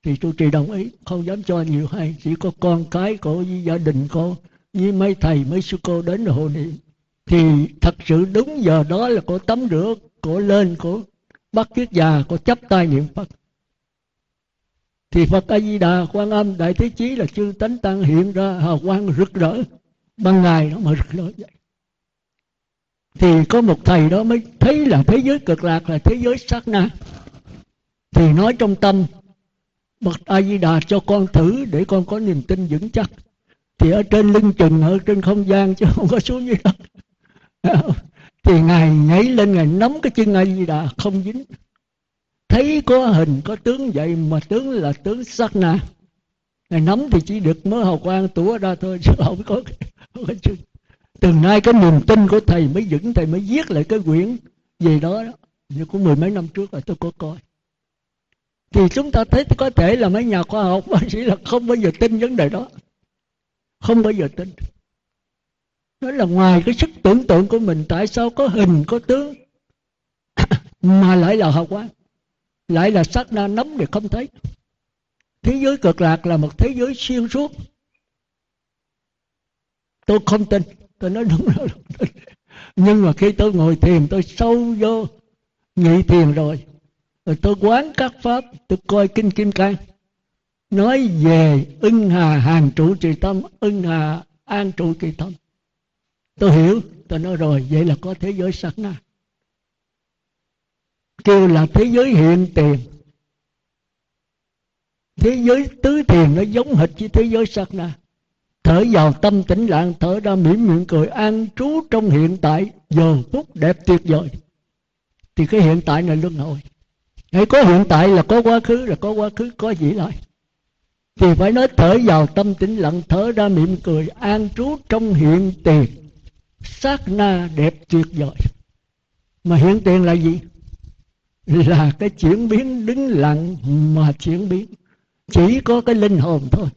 Thì trụ trì đồng ý, không dám cho nhiều hay, chỉ có con cái của gia đình cô với mấy thầy mấy sư cô đến là hộ niệm. Thì thật sự đúng giờ đó là cô tắm rửa, cô lên, cô bắt kiết già, cô chắp tay niệm Phật. Thì Phật A Di Đà, Quan Âm, Đại Thế Chí là chư tánh tăng hiện ra hào quang rực rỡ, ban ngày nó mà rực rỡ vậy. Thì có một thầy đó mới thấy là thế giới cực lạc là thế giới sát na. Thì nói trong tâm, Phật A Di Đà cho con thử để con có niềm tin vững chắc. Thì ở trên lưng chừng, ở trên không gian chứ không có xuống dưới đất. Thì Ngài nhảy lên, Ngài nắm cái chân A Di Đà không dính. Thấy có hình có tướng vậy mà tướng là tướng sát na. Ngài nắm thì chỉ được mới hào quang tủa ra thôi chứ không có chân. Từ nay cái niềm tin của thầy mới vững, thầy mới viết lại cái quyển về đó. Như cũng mười mấy năm trước là tôi có coi. Thì chúng ta thấy có thể là mấy nhà khoa học bác sĩ là không bao giờ tin vấn đề đó. Không bao giờ tin. Nó là ngoài cái sức tưởng tượng của mình, tại sao có hình, có tướng mà lại là hào quang, lại là sát na nắm thì không thấy. Thế giới cực lạc là một thế giới xuyên suốt. Tôi không tin, tôi nói đúng rồi. Nhưng mà khi tôi ngồi thiền, tôi sâu vô nghị thiền rồi tôi quán các pháp, tôi coi Kinh Kim Cang nói về ưng hà hàng trụ trì tâm, ưng hà an trụ trì tâm. Tôi hiểu, tôi nói rồi, vậy là có thế giới sát na, kêu là thế giới hiện tiền. Thế giới tứ thiền nó giống hệt với thế giới sát na. Thở vào tâm tĩnh lặng, thở ra mỉm miệng cười, an trú trong hiện tại, giờ phút đẹp tuyệt vời. Thì cái hiện tại này luân hồi. Hãy có hiện tại là có quá khứ, là có quá khứ, có gì lại. Thì phải nói thở vào tâm tĩnh lặng, thở ra mỉm cười, an trú trong hiện tiền, sát na đẹp tuyệt vời. Mà hiện tiền là gì? Là cái chuyển biến đứng lặng mà chuyển biến. Chỉ có cái linh hồn thôi.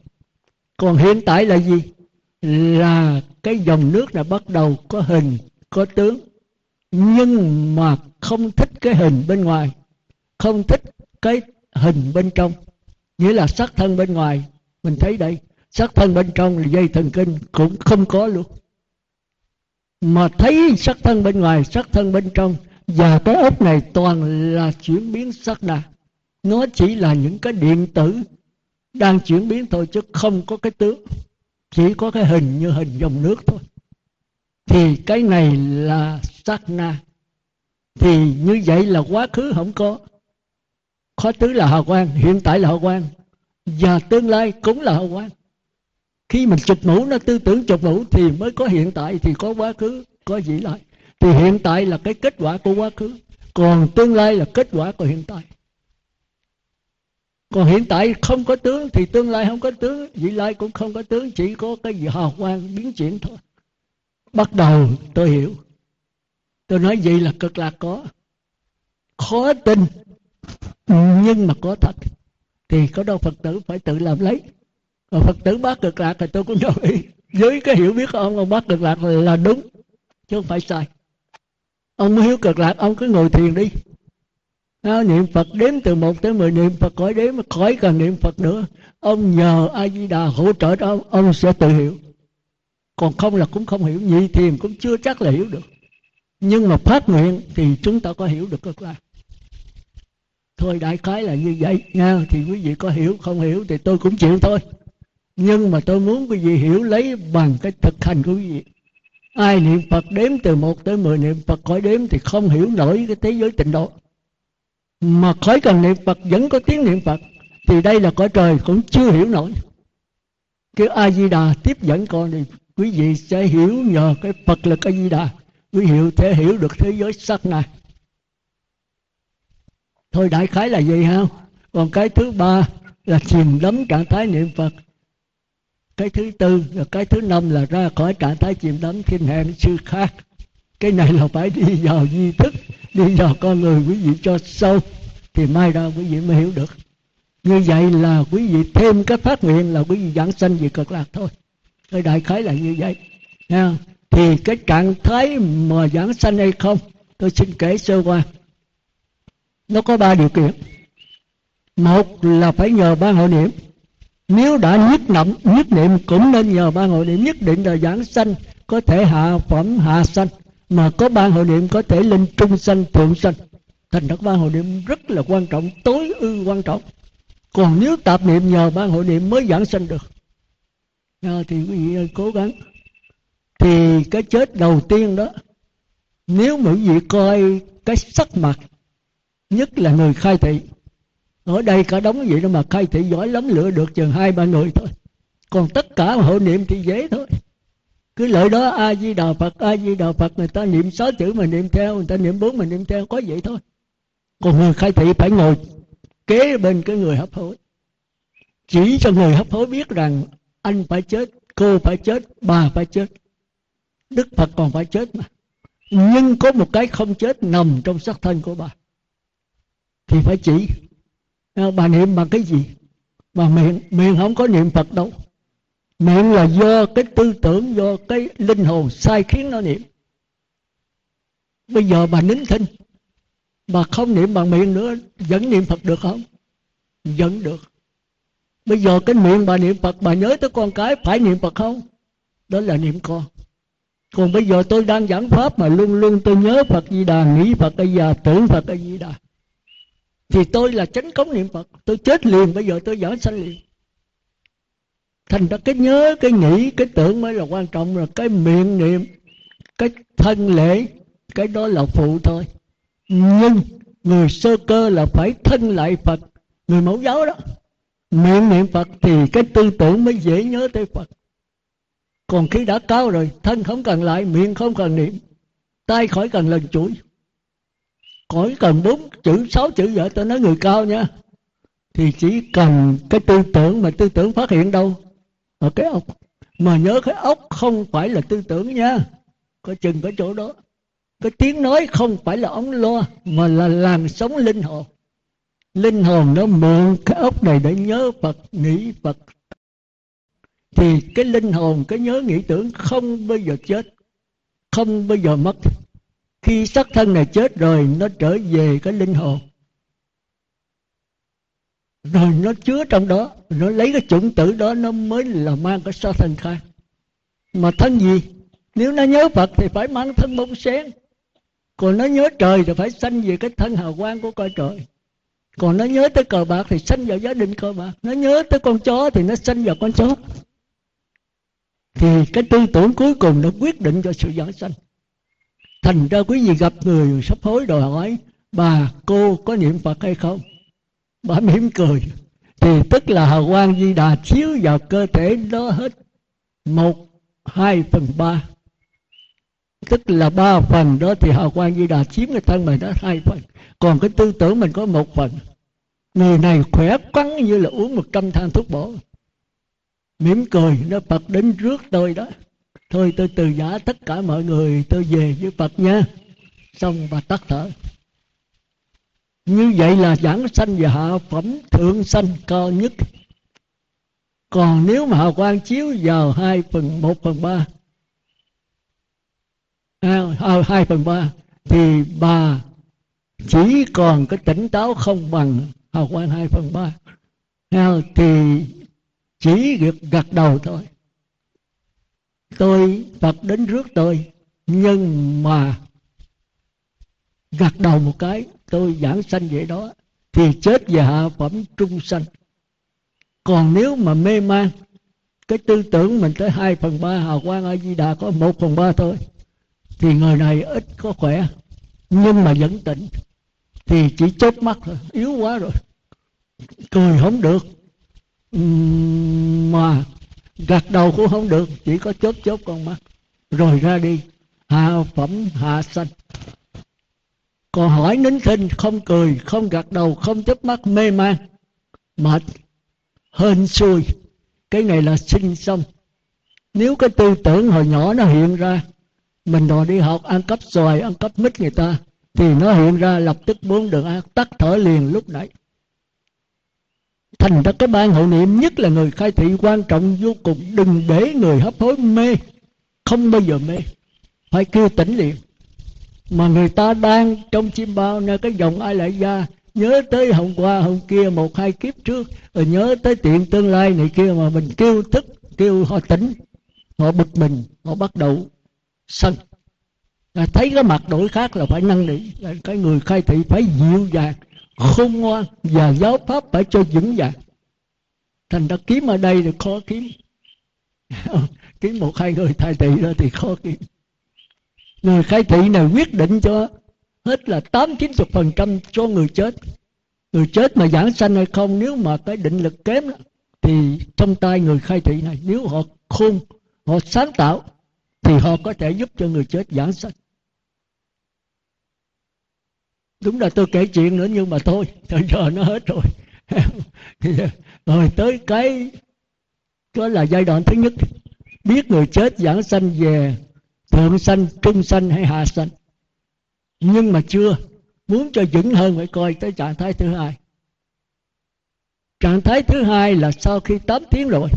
Còn hiện tại là gì? Là cái dòng nước này bắt đầu có hình, có tướng. Nhưng mà không thích cái hình bên ngoài, không thích cái hình bên trong. Nghĩa là sắc thân bên ngoài, mình thấy đây, sắc thân bên trong là dây thần kinh cũng không có luôn. Mà thấy sắc thân bên ngoài, sắc thân bên trong, và cái ốc này toàn là chuyển biến sát na. Nó chỉ là những cái điện tử đang chuyển biến thôi, chứ không có cái tướng. Chỉ có cái hình như hình dòng nước thôi. Thì cái này là sát na. Thì như vậy là quá khứ không có. Quá khứ là hào quang, hiện tại là hào quang, và tương lai cũng là hào quang. Khi mình chụp mũ, nó tư tưởng chụp mũ, thì mới có hiện tại, thì có quá khứ, có vĩ lai. Thì hiện tại là cái kết quả của quá khứ, còn tương lai là kết quả của hiện tại. Còn hiện tại không có tướng thì tương lai không có tướng, vị lai cũng không có tướng, chỉ có cái gì hào quang biến chuyển thôi. Bắt đầu tôi hiểu. Tôi nói vậy là cực lạc có. Khó tin nhưng mà có thật. Thì có đâu Phật tử phải tự làm lấy. Và Phật tử bác cực lạc thì tôi cũng đồng ý. Dưới cái hiểu biết của ông bác cực lạc là đúng chứ không phải sai. Ông muốn hiểu cực lạc, ông cứ ngồi thiền đi. Niệm Phật đếm từ 1 tới 10 niệm Phật, khỏi đếm, khỏi cần niệm Phật nữa. Ông nhờ A-di-đà hỗ trợ cho ông sẽ tự hiểu. Còn không là cũng không hiểu, nhị thiền cũng chưa chắc là hiểu được. Nhưng mà phát nguyện thì chúng ta có hiểu được cực lạc. Thôi đại khái là như vậy nha. Thì quý vị có hiểu, không hiểu thì tôi cũng chịu thôi. Nhưng mà tôi muốn quý vị hiểu lấy bằng cái thực hành của quý vị. Ai niệm Phật đếm từ 1 tới 10 niệm Phật khỏi đếm thì không hiểu nổi cái thế giới tịnh độ. Mà khỏi cần niệm Phật vẫn có tiếng niệm Phật. Thì đây là cõi trời cũng chưa hiểu nổi. Kêu A-di-đà tiếp dẫn con thì quý vị sẽ hiểu nhờ cái Phật lực A-di-đà. Quý vị sẽ hiểu được thế giới sắc này. Thôi đại khái là vậy ha. Còn cái thứ ba là chìm đắm trạng thái niệm Phật. Cái thứ tư và cái thứ năm là ra khỏi trạng thái chìm đắm thiên hẹn sư khác. Cái này là phải đi vào duy thức, đi vào con người quý vị cho sâu. Thì mai ra quý vị mới hiểu được. Như vậy là quý vị thêm cái phát nguyện là quý vị giảng sanh về cực lạc thôi. Cái đại khái là như vậy. Thì cái trạng thái mà giảng sanh hay không tôi xin kể sơ qua. Nó có 3 điều kiện. Một là phải nhờ ban hội niệm. Nếu đã nhất niệm cũng nên nhờ ban hội niệm. Nhất định là giảng sanh có thể hạ phẩm hạ sanh, mà có ban hội niệm có thể lên trung sanh thượng sanh. Thành ra ban hội niệm rất là quan trọng, tối ưu quan trọng. Còn nếu tạp niệm nhờ ban hội niệm mới giảng sanh được. Thì quý vị ơi, cố gắng. Thì cái chết đầu tiên đó, nếu mà quý vị coi cái sắc mặt, nhất là người khai thị, ở đây cả đống vậy đó mà khai thị giỏi lắm lựa được chừng 2-3 người thôi. Còn tất cả hội niệm thì dễ thôi. Cứ lợi đó A Di Đà Phật, A Di Đà Phật, người ta niệm 6 chữ mà niệm theo, người ta niệm 4 mà niệm theo, có vậy thôi. Còn người khai thị phải ngồi kế bên cái người hấp hối, chỉ cho người hấp hối biết rằng anh phải chết, cô phải chết, bà phải chết, Đức Phật còn phải chết mà. Nhưng có một cái không chết nằm trong xác thân của bà, thì phải chỉ bà niệm bằng cái gì. Mà miệng không có niệm Phật đâu. Miệng là do cái tư tưởng, do cái linh hồn sai khiến nó niệm. Bây giờ bà nín thinh, bà không niệm bằng miệng nữa, vẫn niệm Phật được không? Vẫn được. Bây giờ cái miệng bà niệm Phật, bà nhớ tới con cái, phải niệm Phật không? Đó là niệm con. Còn bây giờ tôi đang giảng pháp mà luôn luôn tôi nhớ Phật Di Đà, nghĩ Phật A Di Đà, tưởng Phật A Di Đà, thì tôi là chánh cống niệm Phật. Tôi chết liền, bây giờ tôi giảng sanh liền. Thành ra cái nhớ, cái nghĩ, cái tưởng mới là quan trọng. Rồi cái miệng niệm, cái thân lễ, cái đó là phụ thôi. Nhưng người sơ cơ là phải thân lại Phật. Người mẫu giáo đó, miệng niệm Phật thì cái tư tưởng mới dễ nhớ tới Phật. Còn khi đã cao rồi, thân không cần lại, miệng không cần niệm, tay khỏi cần lần chuỗi, khỏi cần 4 chữ 6 chữ vậy. Tôi nói người cao nha. Thì chỉ cần cái tư tưởng, mà tư tưởng phát hiện đâu? Ở cái ốc. Mà nhớ cái ốc không phải là tư tưởng nha, có chừng cái chỗ đó. Cái tiếng nói không phải là ống loa, mà là làn sóng linh hồn. Linh hồn nó mượn cái ốc này để nhớ Phật, nghĩ Phật. Thì cái linh hồn, cái nhớ nghĩ tưởng không bao giờ chết, không bao giờ mất. Khi xác thân này chết rồi, nó trở về cái linh hồn, rồi nó chứa trong đó, nó lấy cái chủng tử đó, nó mới là mang cái xác thân khác. Mà thân gì? Nếu nó nhớ Phật thì phải mang thân bông sen. Còn nó nhớ trời thì phải sanh về cái thân hào quang của cõi trời. Còn nó nhớ tới cờ bạc thì sanh vào gia đình cờ bạc. Nó nhớ tới con chó thì nó sanh vào con chó. Thì cái tư tưởng cuối cùng nó quyết định cho sự giảng sanh. Thành ra quý vị gặp người sắp hối đòi hỏi, bà cô có niệm Phật hay không? Bà mỉm cười, thì tức là hào quang Di Đà chiếu vào cơ thể nó hết 1/2/3. Tức là 3 phần đó thì hào quang Di Đà chiếm cái thân mình đó 2 phần. Còn cái tư tưởng mình có 1 phần. Người này khỏe quắn như là uống 100 thang thuốc bổ. Mỉm cười, nó Phật đến rước tôi đó. Thôi tôi từ giả tất cả mọi người, tôi về với Phật nha. Xong bà tắt thở. Như vậy là giảng sanh và hạ phẩm thượng sanh cao nhất. Còn nếu mà hào quang chiếu vào 2/1/3, 2/3 thì bà chỉ còn cái tỉnh táo không bằng hào quang 2/3. Thì chỉ việc gật đầu thôi. Tôi Phật đến rước tôi, nhưng mà gật đầu một cái, tôi giảng sanh vậy đó, thì chết về hạ phẩm trung sanh. Còn nếu mà mê man, cái tư tưởng mình tới 2/3, hào quang A Di Đà có 1/3 thôi, thì người này ít có khỏe nhưng mà vẫn tỉnh, thì chỉ chớp mắt thôi, yếu quá rồi, cười không được, mà gật đầu cũng không được, chỉ có chớp con mắt rồi ra đi, hạ phẩm hạ sanh. Còn hỏi nín thinh, không cười, không gật đầu, không chớp mắt, mê man, mệt, hên xui, cái này là sinh xong. Nếu cái tư tưởng hồi nhỏ nó hiện ra, mình đòi đi học ăn cắp xoài, ăn cắp mít người ta, thì nó hiện ra lập tức 4 đường ác, tắt thở liền lúc nãy. Thành ra cái ban hộ niệm, nhất là người khai thị, quan trọng vô cùng. Đừng để người hấp hối mê, không bao giờ mê, phải kêu tỉnh liền. mà người ta đang trong chim bao nghe cái giọng Ai Lại Gia, nhớ tới hôm qua hôm kia, một hai kiếp trước, rồi nhớ tới chuyện tương lai này kia, mà mình kêu thức, kêu họ tỉnh, họ bực mình, họ bắt đầu sân. Là thấy cái mặt đổi khác là phải năn nỉ, là cái người khai thị phải dịu dàng, khôn ngoan, và giáo pháp phải cho vững vàng. Thành ra kiếm ở đây thì khó kiếm. Kiếm một hai người khai thị đó thì khó kiếm. Người khai thị này quyết định cho hết là 80-90% cho người chết. Người chết mà giảng sanh hay không, nếu mà cái định lực kém thì trong tay người khai thị này, nếu họ khôn, họ sáng tạo thì họ có thể giúp cho người chết giảng sanh. Đúng là tôi kể chuyện nữa nhưng mà thôi, thời giờ nó hết rồi. Rồi tới cái đó là giai đoạn thứ nhất, biết người chết giảng sanh về thượng sanh, trung sanh hay hạ sanh. Nhưng mà chưa, muốn cho vững hơn phải coi tới trạng thái thứ hai. Trạng thái thứ hai là sau khi 8 tiếng rồi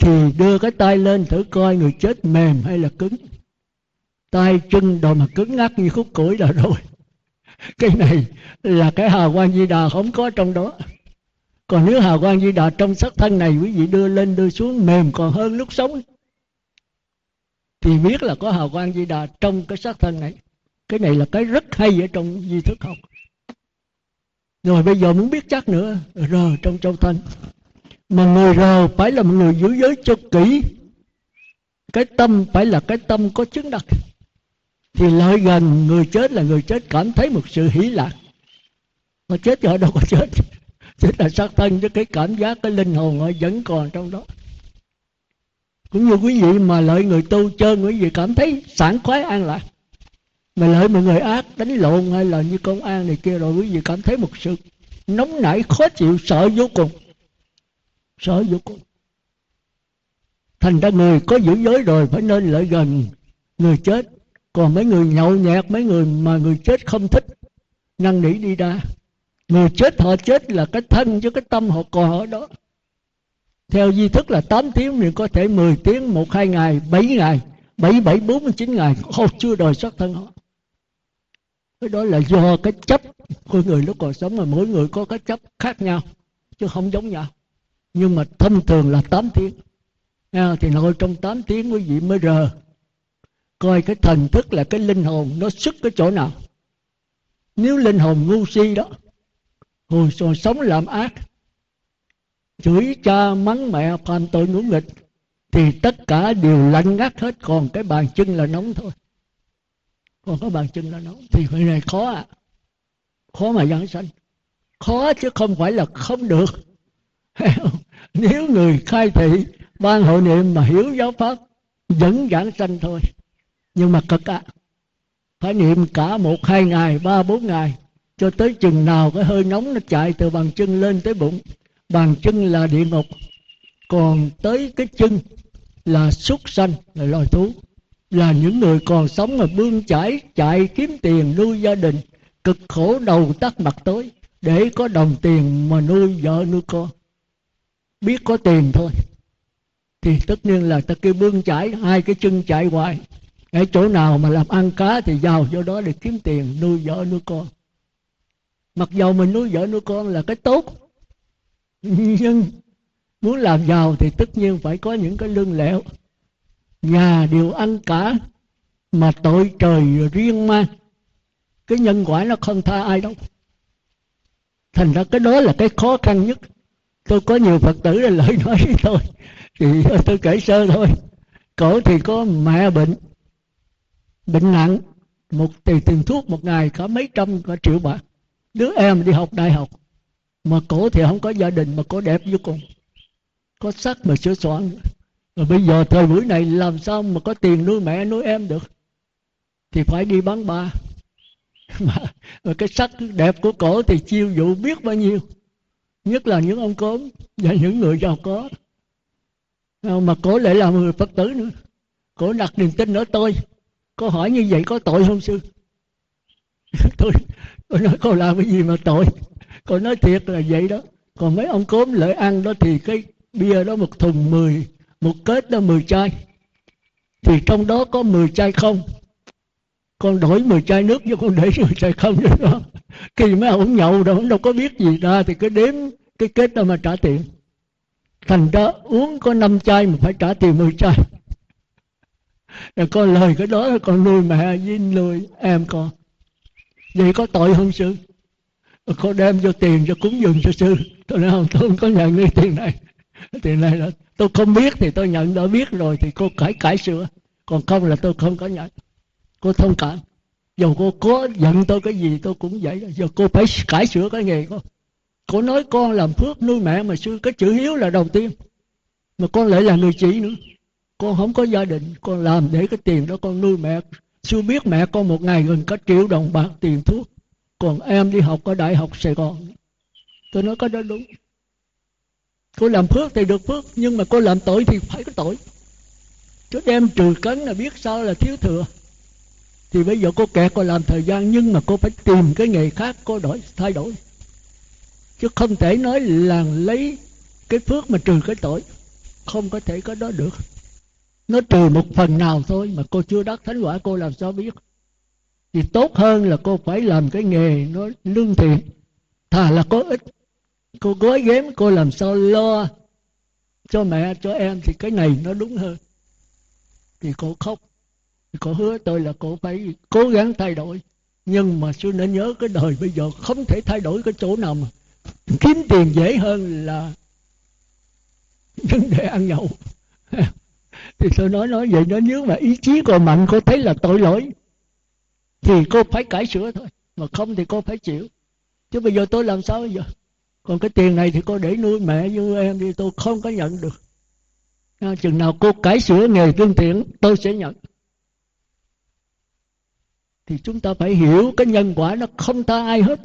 thì đưa cái tay lên thử coi người chết mềm hay là cứng. Tay chân đồ mà cứng ngắc như khúc củi là rồi. Cái này là cái hào quang Di Đà không có trong đó. Còn nếu hào quang Di Đà trong sắc thân này, quý vị đưa lên đưa xuống mềm còn hơn lúc sống, thì biết là có hào quang Di Đà trong cái sắc thân này. Cái này là cái rất hay ở trong di thức học. Rồi bây giờ muốn biết chắc nữa, rờ trong châu thân. Mà người rờ phải là một người giữ giới cho kỹ. Cái tâm phải là cái tâm có chứng đắc. Thì lợi gần người chết là người chết cảm thấy một sự hỷ lạc. Mà chết thì họ đâu có chết. Chết là xác thân chứ cái cảm giác, cái linh hồn họ vẫn còn trong đó. Cũng như quý vị mà lợi người tu chơi, quý vị cảm thấy sảng khoái an lạc. Mà lợi một người ác đánh lộn hay là như công an này kia rồi, quý vị cảm thấy một sự nóng nảy khó chịu, sợ vô cùng. Sợ vô cùng. Thành ra người có giữ giới rồi phải nên lại gần người chết. Còn mấy người nhậu nhẹt, mấy người mà người chết không thích, năn nỉ đi ra. Người chết họ chết là cái thân chứ cái tâm họ còn ở đó. Theo di thức là 8 tiếng thì có thể 10 tiếng, 1-2 ngày, 7 ngày, 7-7-49 ngày họ chưa đòi xác thân họ. Cái đó là do cái chấp của người lúc còn sống, mà mỗi người có cái chấp khác nhau chứ không giống nhau. Nhưng mà thông thường là 8 tiếng thì ngồi trong 8 tiếng quý vị mới rờ coi cái thần thức là cái linh hồn nó sức cái chỗ nào. Nếu linh hồn ngu si đó, hồi còn sống làm ác, chửi cha mắng mẹ, phạm tội ngũ nghịch, thì tất cả đều lạnh ngắt hết, còn cái bàn chân là nóng thôi. Còn cái bàn chân là nóng. Thì người này khó à. Khó mà giảng sanh. Khó chứ không phải là không được. Nếu người khai thị ban hội niệm mà hiểu giáo pháp vẫn giảng sanh thôi. Nhưng mà cực ạ. Phải niệm cả 1-2 ngày, 3-4 ngày, cho tới chừng nào cái hơi nóng nó chạy từ bàn chân lên tới bụng. Bàn chân là địa ngục, còn tới cái chân là súc sanh, là loài thú, là những người còn sống mà bươn chải chạy kiếm tiền nuôi gia đình, cực khổ đầu tắt mặt tối để có đồng tiền mà nuôi vợ nuôi con. Biết có tiền thôi thì tất nhiên là ta kêu bươn chải, hai cái chân chạy hoài. Ở chỗ nào mà làm ăn cá thì vào chỗ đó để kiếm tiền nuôi vợ nuôi con. Mặc dầu mình nuôi vợ nuôi con là cái tốt, nhưng muốn làm giàu thì tất nhiên phải có những cái lương lẹo. Nhà đều ăn cả mà tội trời riêng mang, cái nhân quả nó không tha ai đâu. Thành ra cái đó là cái khó khăn nhất. Tôi có nhiều Phật tử là lợi nói với tôi, thì tôi kể sơ thôi. Cổ thì có mẹ bệnh nặng, một tiền thuốc một ngày cả mấy trăm cả triệu bạc. Đứa em đi học đại học, mà cổ thì không có gia đình, mà cổ đẹp vô cùng, có sắc mà sửa soạn. Rồi bây giờ thời buổi này làm sao mà có tiền nuôi mẹ nuôi em được, thì phải đi bán ba. Mà cái sắc đẹp của cổ thì chiêu dụ biết bao nhiêu, nhất là những ông cốm và những người giàu có. Mà cổ lại là người Phật tử nữa, cổ đặt niềm tin ở tôi. Cô hỏi như vậy có tội không sư? Tôi nói cô làm cái gì mà tội? Cô nói thiệt là vậy đó. Còn mấy ông cốm lợi ăn đó thì cái bia đó một thùng 10, một kết đó 10 chai, thì trong đó có 10 chai không. Con đổi 10 chai nước cho con để 10 chai không cho nó. Kỳ mấy ông nhậu đâu, ông đâu có biết gì ra, thì cứ đếm cái kết đó mà trả tiền. Thành ra uống có 5 chai mà phải trả tiền 10 chai. Rồi con lời cái đó, con nuôi mẹ với nuôi em con. Vậy có tội không sư? Con đem vô tiền cho cúng dường cho sư. Tôi nói không, tôi không có nhận cái tiền này. Tiền này là tôi không biết thì tôi nhận, đã biết rồi thì cô phải cải sửa. Còn không là tôi không có nhận. Cô thông cảm. Dù cô có giận tôi cái gì tôi cũng vậy. Giờ cô phải cải sửa cái nghề cô. Cô nói con làm phước nuôi mẹ mà sư, cái chữ hiếu là đầu tiên. Mà con lại là người chị nữa. Con không có gia đình, con làm để cái tiền đó con nuôi mẹ. Sư biết mẹ con một ngày gần cả triệu đồng bạc tiền thuốc. Còn em đi học ở Đại học Sài Gòn. Tôi nói cái đó đúng. Cô làm phước thì được phước, nhưng mà cô làm tội thì phải có tội. Chứ đem trừ cấn là biết sao là thiếu thừa. Thì bây giờ cô kẹt, cô làm thời gian, nhưng mà cô phải tìm cái nghề khác, cô thay đổi. Chứ không thể nói là lấy cái phước mà trừ cái tội. Không có thể cái đó được. Nó trừ một phần nào thôi mà cô chưa đắc thánh quả, cô làm sao biết. Thì tốt hơn là cô phải làm cái nghề nó lương thiện, thà là có ích. Cô gói ghém, cô làm sao lo cho mẹ, cho em, thì cái này nó đúng hơn. Thì cô khóc. Thì cô hứa tôi là cô phải cố gắng thay đổi. Nhưng mà sư nên nhớ cái đời bây giờ không thể thay đổi cái chỗ nào mà. Kiếm tiền dễ hơn là vấn đề ăn nhậu. Thì tôi nói vậy nó nếu mà ý chí còn mạnh, cô thấy là tội lỗi thì cô phải cải sửa thôi. Mà không thì cô phải chịu. Chứ bây giờ tôi làm sao bây giờ? Còn cái tiền này thì cô để nuôi mẹ nuôi em đi, tôi không có nhận được. Chừng nào cô cải sửa nghề lương thiện tôi sẽ nhận. Thì chúng ta phải hiểu cái nhân quả nó không tha ai hết.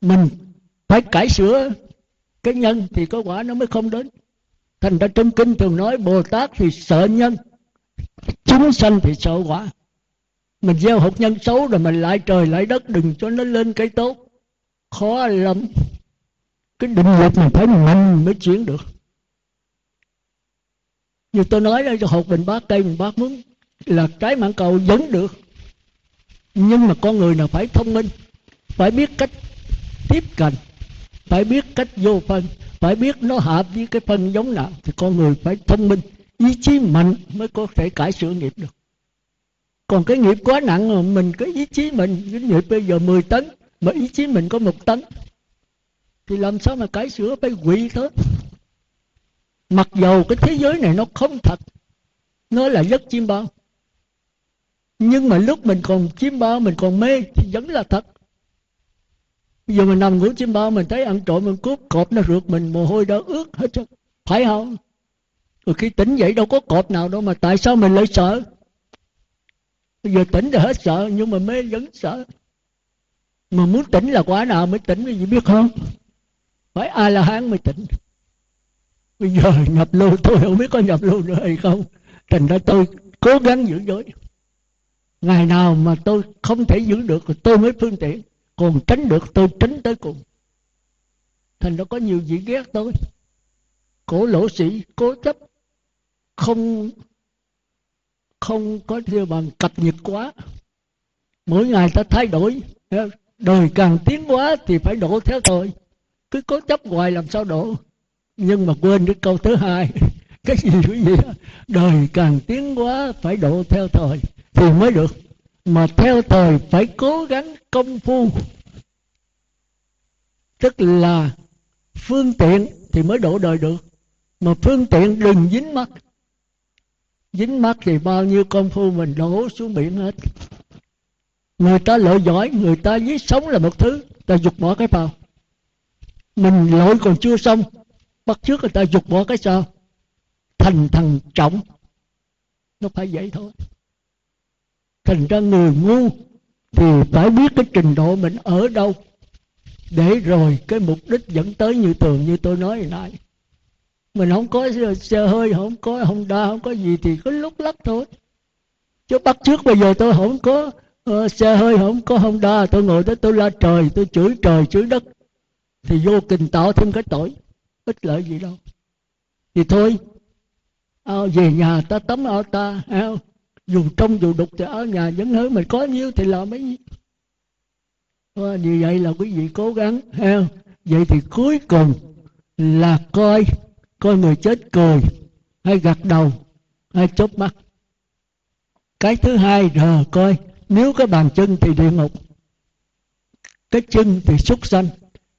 Mình phải cải sửa cái nhân thì cái quả nó mới không đến. Thành ra trong kinh thường nói Bồ Tát thì sợ nhân, chúng sanh thì sợ quả. Mình gieo hột nhân xấu rồi mình lại trời lại đất, đừng cho nó lên cái tốt. Khó lắm. Cái định lực mình phải mạnh mới chuyển được. Như tôi nói đó, hột mình bát cây mình bát mướn là trái mãn cầu vẫn được. Nhưng mà con người là phải thông minh, phải biết cách tiếp cận, phải biết cách vô phân, phải biết nó hợp với cái phân giống nào. Thì con người phải thông minh, ý chí mạnh mới có thể cải sửa nghiệp được. Còn cái nghiệp quá nặng mà mình cái ý chí mình, cái nghiệp bây giờ 10 tấn mà ý chí mình có 1 tấn thì làm sao mà cải sửa, phải quỵ thôi. Mặc dầu cái thế giới này nó không thật, nó là giấc chiêm bao, nhưng mà lúc mình còn chiêm bao, mình còn mê thì vẫn là thật. Bây giờ mình nằm ngủ chiêm bao, mình thấy ăn trộm, mình cướp, cọp nó rượt mình, mồ hôi đó ướt hết trơn, phải không? Rồi khi tỉnh dậy đâu có cọp nào đâu, mà tại sao mình lại sợ? Bây giờ tỉnh là hết sợ, nhưng mà mê vẫn sợ. Mà muốn tỉnh là quả nào mới tỉnh cái gì biết không? Phải A-la-hán mới tỉnh. Bây giờ nhập lưu, tôi không biết có nhập lưu nữa hay không. Thành ra tôi cố gắng giữ giới. Ngày nào mà tôi không thể giữ được thì tôi mới phương tiện. Còn tránh được tôi tránh tới cùng. Thành ra có nhiều vị ghét tôi. Cổ lỗ sĩ, cố chấp. Không có theo bằng cập nhật quá. Mỗi ngày ta thay đổi. Đời càng tiến quá thì phải đổ theo thời. Cứ cố chấp hoài làm sao đổ. Nhưng mà quên cái câu thứ hai. Cái gì quý vị? Đời càng tiến quá phải độ theo thời thì mới được. Mà theo thời phải cố gắng công phu, tức là phương tiện thì mới độ đời được. Mà phương tiện đừng dính mắc. Dính mắc thì bao nhiêu công phu mình đổ xuống biển hết. Người ta lội giỏi, người ta giết sống là một thứ, ta giục bỏ cái vào. Mình lội còn chưa xong, bắt trước người ta giục bỏ cái sau. Thành thằng trọng. Nó phải vậy thôi. Thành ra người ngu thì phải biết cái trình độ mình ở đâu, để rồi cái mục đích dẫn tới như thường như tôi nói hồi nãy. Mình không có xe hơi, không có Honda, không có gì thì cứ lúc lắc thôi. Chứ bắt trước bây giờ tôi không có xe hơi, không có Honda, tôi ngồi đó tôi la trời, tôi chửi trời, chửi đất. Thì vô tình tạo thêm cái tội, ích lợi gì đâu. Thì thôi, về nhà ta tắm áo ta, Dù trong dù đục thì ở nhà vẫn hứa mình có nhiêu thì làm mấy nhiêu. Vì vậy là quý vị cố gắng ha. Vậy thì cuối cùng là coi người chết cười hay gật đầu hay chớp mắt. Cái thứ hai rồi coi, nếu cái bàn chân thì địa ngục, cái chân thì súc sanh,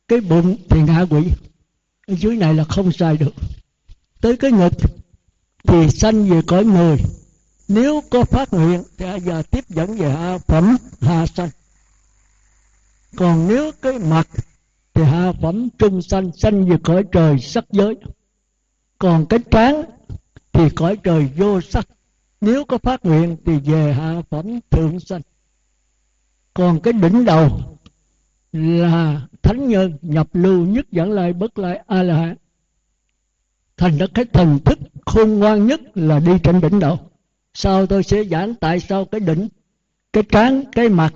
cái bụng thì ngạ quỷ. Ở dưới này là không sai được. Tới cái ngực thì sanh về cõi người, nếu có phát nguyện thì giờ tiếp dẫn về hạ phẩm hạ sanh. Còn nếu cái mặt thì hạ phẩm trung sanh, sanh về cõi trời sắc giới. Còn cái trán thì cõi trời vô sắc, nếu có phát nguyện thì về hạ phẩm thượng sanh. Còn cái đỉnh đầu là thánh nhân nhập lưu, nhất dẫn lai bất lai a la hán. Thành ra cái thần thức khôn ngoan nhất là đi trên đỉnh đầu. Sau tôi sẽ giảng tại sao cái đỉnh, cái trán, cái mặt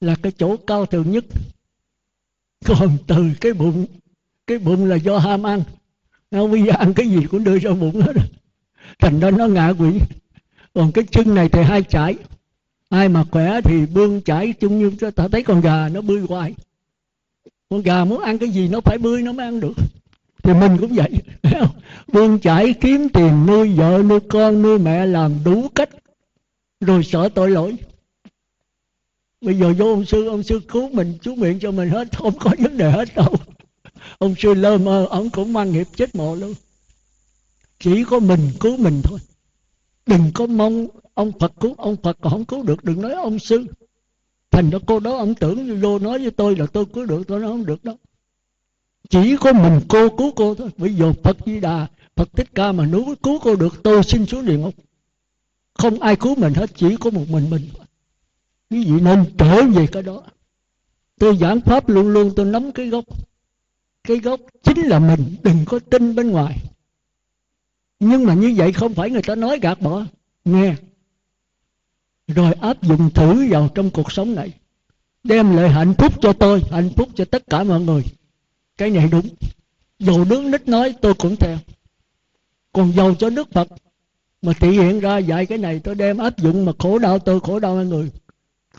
là cái chỗ cao thượng nhất. Còn từ cái bụng, cái bụng là do ham ăn, nó bây giờ ăn cái gì cũng đưa ra bụng hết, thành ra nó ngạ quỷ. Còn cái chân này thì hai chải, ai mà khỏe thì bươn chải, chung như ta thấy con gà nó bươi hoài. Con gà muốn ăn cái gì nó phải bươi nó mới ăn được, thì mình cũng vậy. Bươn chải kiếm tiền nuôi vợ nuôi con nuôi mẹ, làm đủ cách rồi sợ tội lỗi. Bây giờ vô ông sư cứu mình, chú miệng cho mình hết, không có vấn đề hết đâu. Ông sư lơ mơ, ông cũng mang nghiệp chết mộ luôn. Chỉ có mình cứu mình thôi. Đừng có mong ông Phật cứu, ông Phật còn không cứu được, đừng nói ông sư. Thành ra cô đó, ông tưởng vô nói với tôi là tôi cứu được, tôi nói không được đó. Chỉ có mình cô cứu cô thôi. Bây giờ Phật Di Đà, Phật Thích Ca mà nếu cứu cô được, tôi xin xuống địa ngục. Không ai cứu mình hết, chỉ có một mình. Quý vị nên trở về cái đó. Tôi giảng pháp luôn luôn tôi nắm cái gốc. Cái gốc chính là mình, đừng có tin bên ngoài. Nhưng mà như vậy không phải người ta nói gạt bỏ, nghe rồi áp dụng thử vào trong cuộc sống này, đem lại hạnh phúc cho tôi, hạnh phúc cho tất cả mọi người. Cái này đúng, dù đứa nít nói tôi cũng theo. Còn giàu cho Đức Phật mà thể hiện ra dạy cái này, tôi đem áp dụng mà khổ đau tôi, khổ đau mọi người,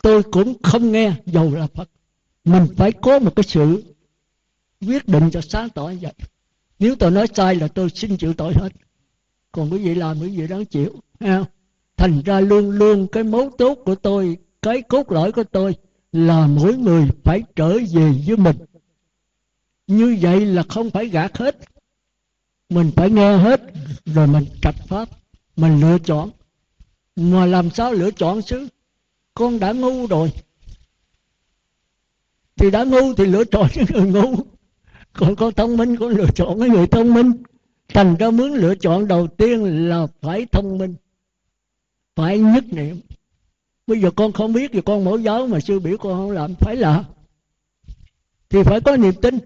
tôi cũng không nghe. Dầu là Phật, mình phải có một cái sự quyết định cho sáng tỏ như vậy. Nếu tôi nói sai là tôi xin chịu tội hết. Còn quý vị làm quý vị đáng chịu. Thành ra luôn luôn cái mấu chốt của tôi, cái cốt lõi của tôi là mỗi người phải trở về với mình. Như vậy là không phải gạt hết, mình phải nghe hết, rồi mình trạch pháp, mình lựa chọn. Mà làm sao lựa chọn chứ? Con đã ngu rồi thì đã ngu thì lựa chọn những người ngu, còn con thông minh con lựa chọn những người thông minh. Thành ra muốn lựa chọn đầu tiên là phải thông minh, phải nhất niệm. Bây giờ con không biết thì con mẫu giáo mà sư biểu con không làm, phải là thì phải có niềm tin.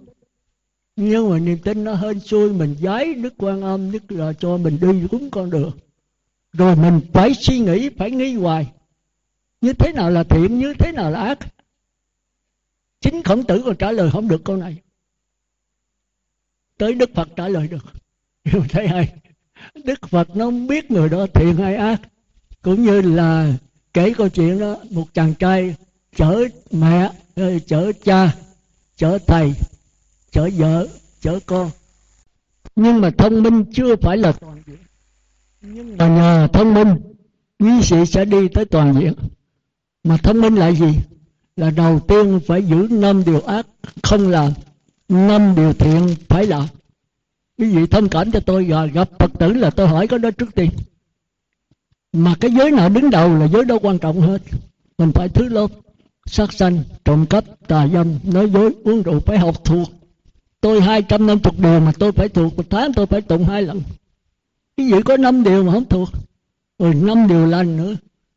Nhưng mà niềm tin nó hên xui, mình giái Đức Quan Âm, Đức là cho mình đi đúng con đường. Rồi mình phải suy nghĩ, phải nghĩ hoài, như thế nào là thiện, như thế nào là ác. Chính Khổng Tử còn trả lời không được câu này, tới Đức Phật trả lời được. Mình thấy hay, Đức Phật nó không biết người đó thiện hay ác. Cũng như là kể câu chuyện đó, một chàng trai chở mẹ, chở cha, chở thầy, chở vợ, chở con. Nhưng mà thông minh chưa phải là toàn diện. Nhưng mà nhờ thông minh, quý vị sẽ đi tới toàn diện. Mà thông minh là gì? Là đầu tiên phải giữ 5 điều ác không làm, 5 điều thiện phải làm. Quý vị thông cảm cho tôi, gặp Phật tử là tôi hỏi cái đó trước tiên. Mà cái giới nào đứng đầu là giới đó quan trọng hết. Mình phải thứ lớp sát sanh, trộm cắp, tà dâm, nói dối, uống rượu phải học thuộc. Tôi 250 điều mà tôi phải thuộc, một tháng tôi phải tụng 2 lần. Quý vị có 5 điều mà không thuộc, rồi 5 điều lành nữa.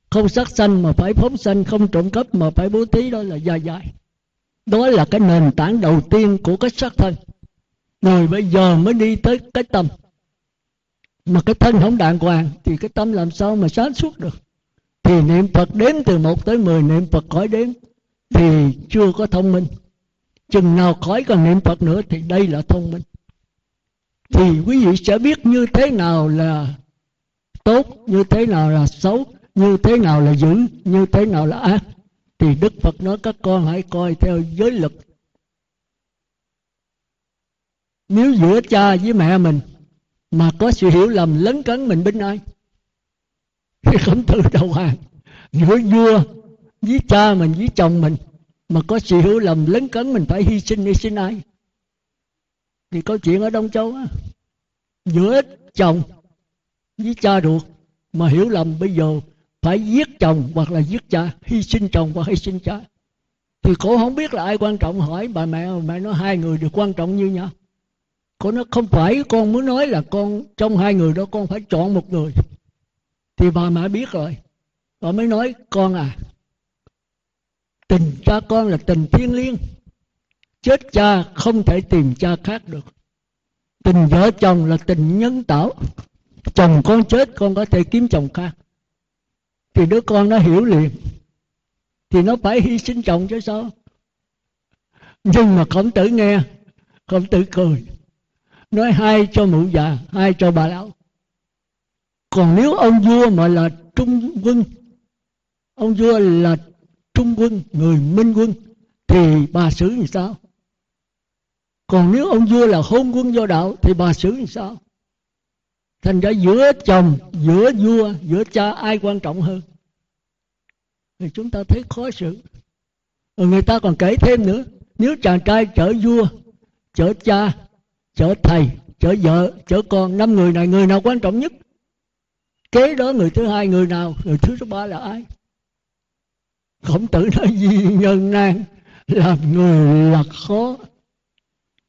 Không sát sanh mà phải phóng sanh, không trộm cắp mà phải bố thí, đó là dài. Đó là cái nền tảng đầu tiên của cái xác thân. Rồi bây giờ mới đi tới cái tâm. Mà cái thân không đàng hoàng thì cái tâm làm sao mà sáng suốt được. Thì niệm Phật đếm từ 1 tới 10, niệm Phật khỏi đếm thì chưa có thông minh. Chừng nào khỏi còn niệm Phật nữa thì đây là thông minh. Thì quý vị sẽ biết như thế nào là tốt, như thế nào là xấu, như thế nào là dữ, như thế nào là ác, thì Đức Phật nói các con hãy coi theo giới luật. Nếu giữa cha với mẹ mình mà có sự hiểu lầm lấn cấn, mình binh ai? Thì Khổng Tử đầu hàng. Giữa vua với cha mình, với chồng mình mà có sự hiểu lầm lấn cấn, mình phải hy sinh ai? Thì câu chuyện ở Đông Châu á, giữa chồng với cha ruột mà hiểu lầm, bây giờ phải giết chồng hoặc là giết cha, hy sinh chồng hoặc hy sinh cha. Thì cổ không biết là ai quan trọng, hỏi bà mẹ, mẹ nói hai người đều quan trọng như nhau. Cổ nói không phải, con muốn nói là con trong hai người đó con phải chọn một người. Thì bà mẹ biết rồi, bà mới nói con à, tình cha con là tình thiêng liêng, chết cha không thể tìm cha khác được. Tình vợ chồng là tình nhân tạo, chồng con chết con có thể kiếm chồng khác. Thì đứa con nó hiểu liền, thì nó phải hy sinh chồng chứ sao. Nhưng mà Khổng Tử nghe, Khổng Tử cười, nói hai cho mụ già, hai cho bà lão. Còn nếu ông vua mà là trung quân, ông vua là trung quân, người minh quân, thì bà xử như sao? Còn nếu ông vua là hôn quân do đạo thì bà xử như sao? Thành ra giữa chồng, giữa vua, giữa cha ai quan trọng hơn? Thì chúng ta thấy khó xử. Rồi người ta còn kể thêm nữa, nếu chàng trai chở vua, chở cha, chở thầy, chở vợ, chở con, 5 người này người nào quan trọng nhất? Kế đó người thứ hai người nào, người thứ ba là ai? Khổng Tử nói gì nhân nan, làm người là khó,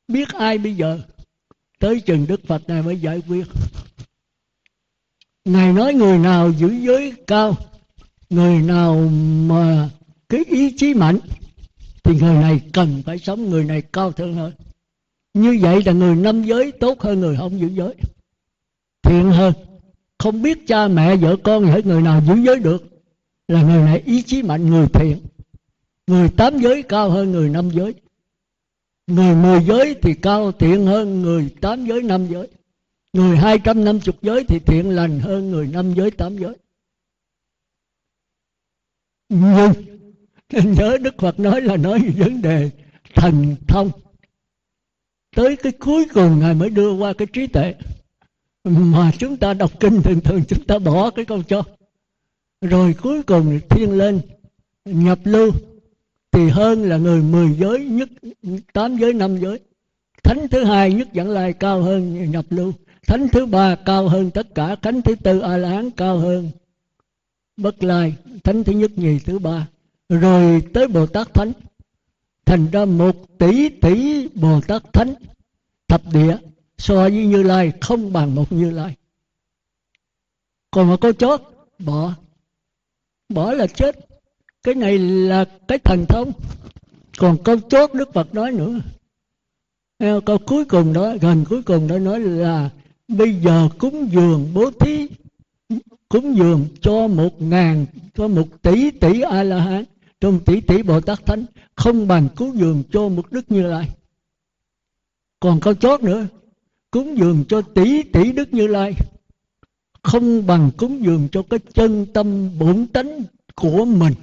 biết ai bây giờ? Tới chừng Đức Phật này mới giải quyết. Ngài nói người nào giữ giới cao, người nào mà cái ý chí mạnh thì người này cần phải sống, người này cao thượng hơn. Như vậy là người năm giới tốt hơn người không giữ giới, thiện hơn. Không biết cha mẹ vợ con hỏi người nào giữ giới được là người này ý chí mạnh, người thiện. Người 8 giới cao hơn người 5 giới, người 10 giới thì cao thiện hơn người 8 giới 5 giới, người 250 giới thì thiện lành hơn người 5 giới 8 giới. Nhưng nên nhớ Đức Phật nói là nói về vấn đề thần thông. Tới cái cuối cùng Ngài mới đưa qua cái trí tuệ. Mà chúng ta đọc kinh thường thường chúng ta bỏ cái câu cho. Rồi cuối cùng thiên lên nhập lưu thì hơn là người 10 giới nhất 8 giới 5 giới. Thánh thứ hai nhất Vãng Lai cao hơn nhập lưu, thánh thứ ba cao hơn tất cả, thánh thứ tư A La Hán cao hơn bất lai, thánh thứ nhất nhì thứ ba, rồi tới Bồ Tát Thánh. Thành ra 1 tỷ tỷ Bồ Tát Thánh thập địa so với Như Lai không bằng một Như Lai. Còn mà cô chốt bỏ là chết. Cái này là cái thần thông. Còn câu chốt Đức Phật nói nữa, câu cuối cùng đó, gần cuối cùng đó nói là bây giờ cúng dường bố thí, cúng dường cho 1.000, cho 1 tỷ tỷ A La Hán, cho 1 tỷ tỷ Bồ Tát Thánh không bằng cúng dường cho một Đức Như Lai. Còn câu chốt nữa, cúng dường cho tỷ tỷ Đức Như Lai không bằng cúng dường cho cái chân tâm bổn tánh của mình.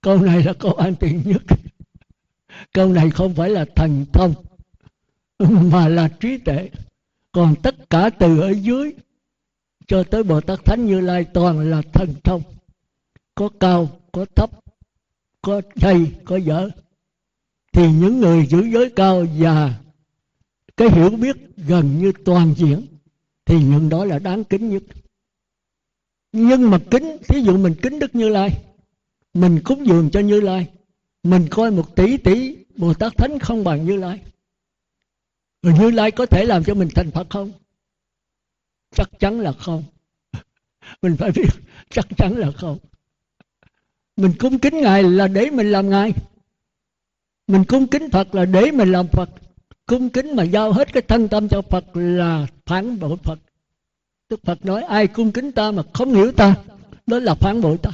Câu này là câu an tiện nhất. Câu này không phải là thần thông mà là trí tuệ. Còn tất cả từ ở dưới cho tới Bồ Tát Thánh Như Lai toàn là thần thông. Có cao, có thấp, có thầy, có dở. Thì những người giữ giới cao và cái hiểu biết gần như toàn diện thì những đó là đáng kính nhất. Nhưng mà kính, thí dụ mình kính Đức Như Lai, mình cúng dường cho Như Lai, mình coi 1 tỷ tỷ Bồ Tát Thánh không bằng Như Lai. Rồi Như Lai có thể làm cho mình thành Phật không? Chắc chắn là không. Mình phải biết chắc chắn là không. Mình cung kính Ngài là để mình làm Ngài, mình cung kính Phật là để mình làm Phật. Cung kính mà giao hết cái thân tâm cho Phật là phản bội Phật. Đức Phật nói ai cung kính ta mà không hiểu ta, đó là phản bội ta.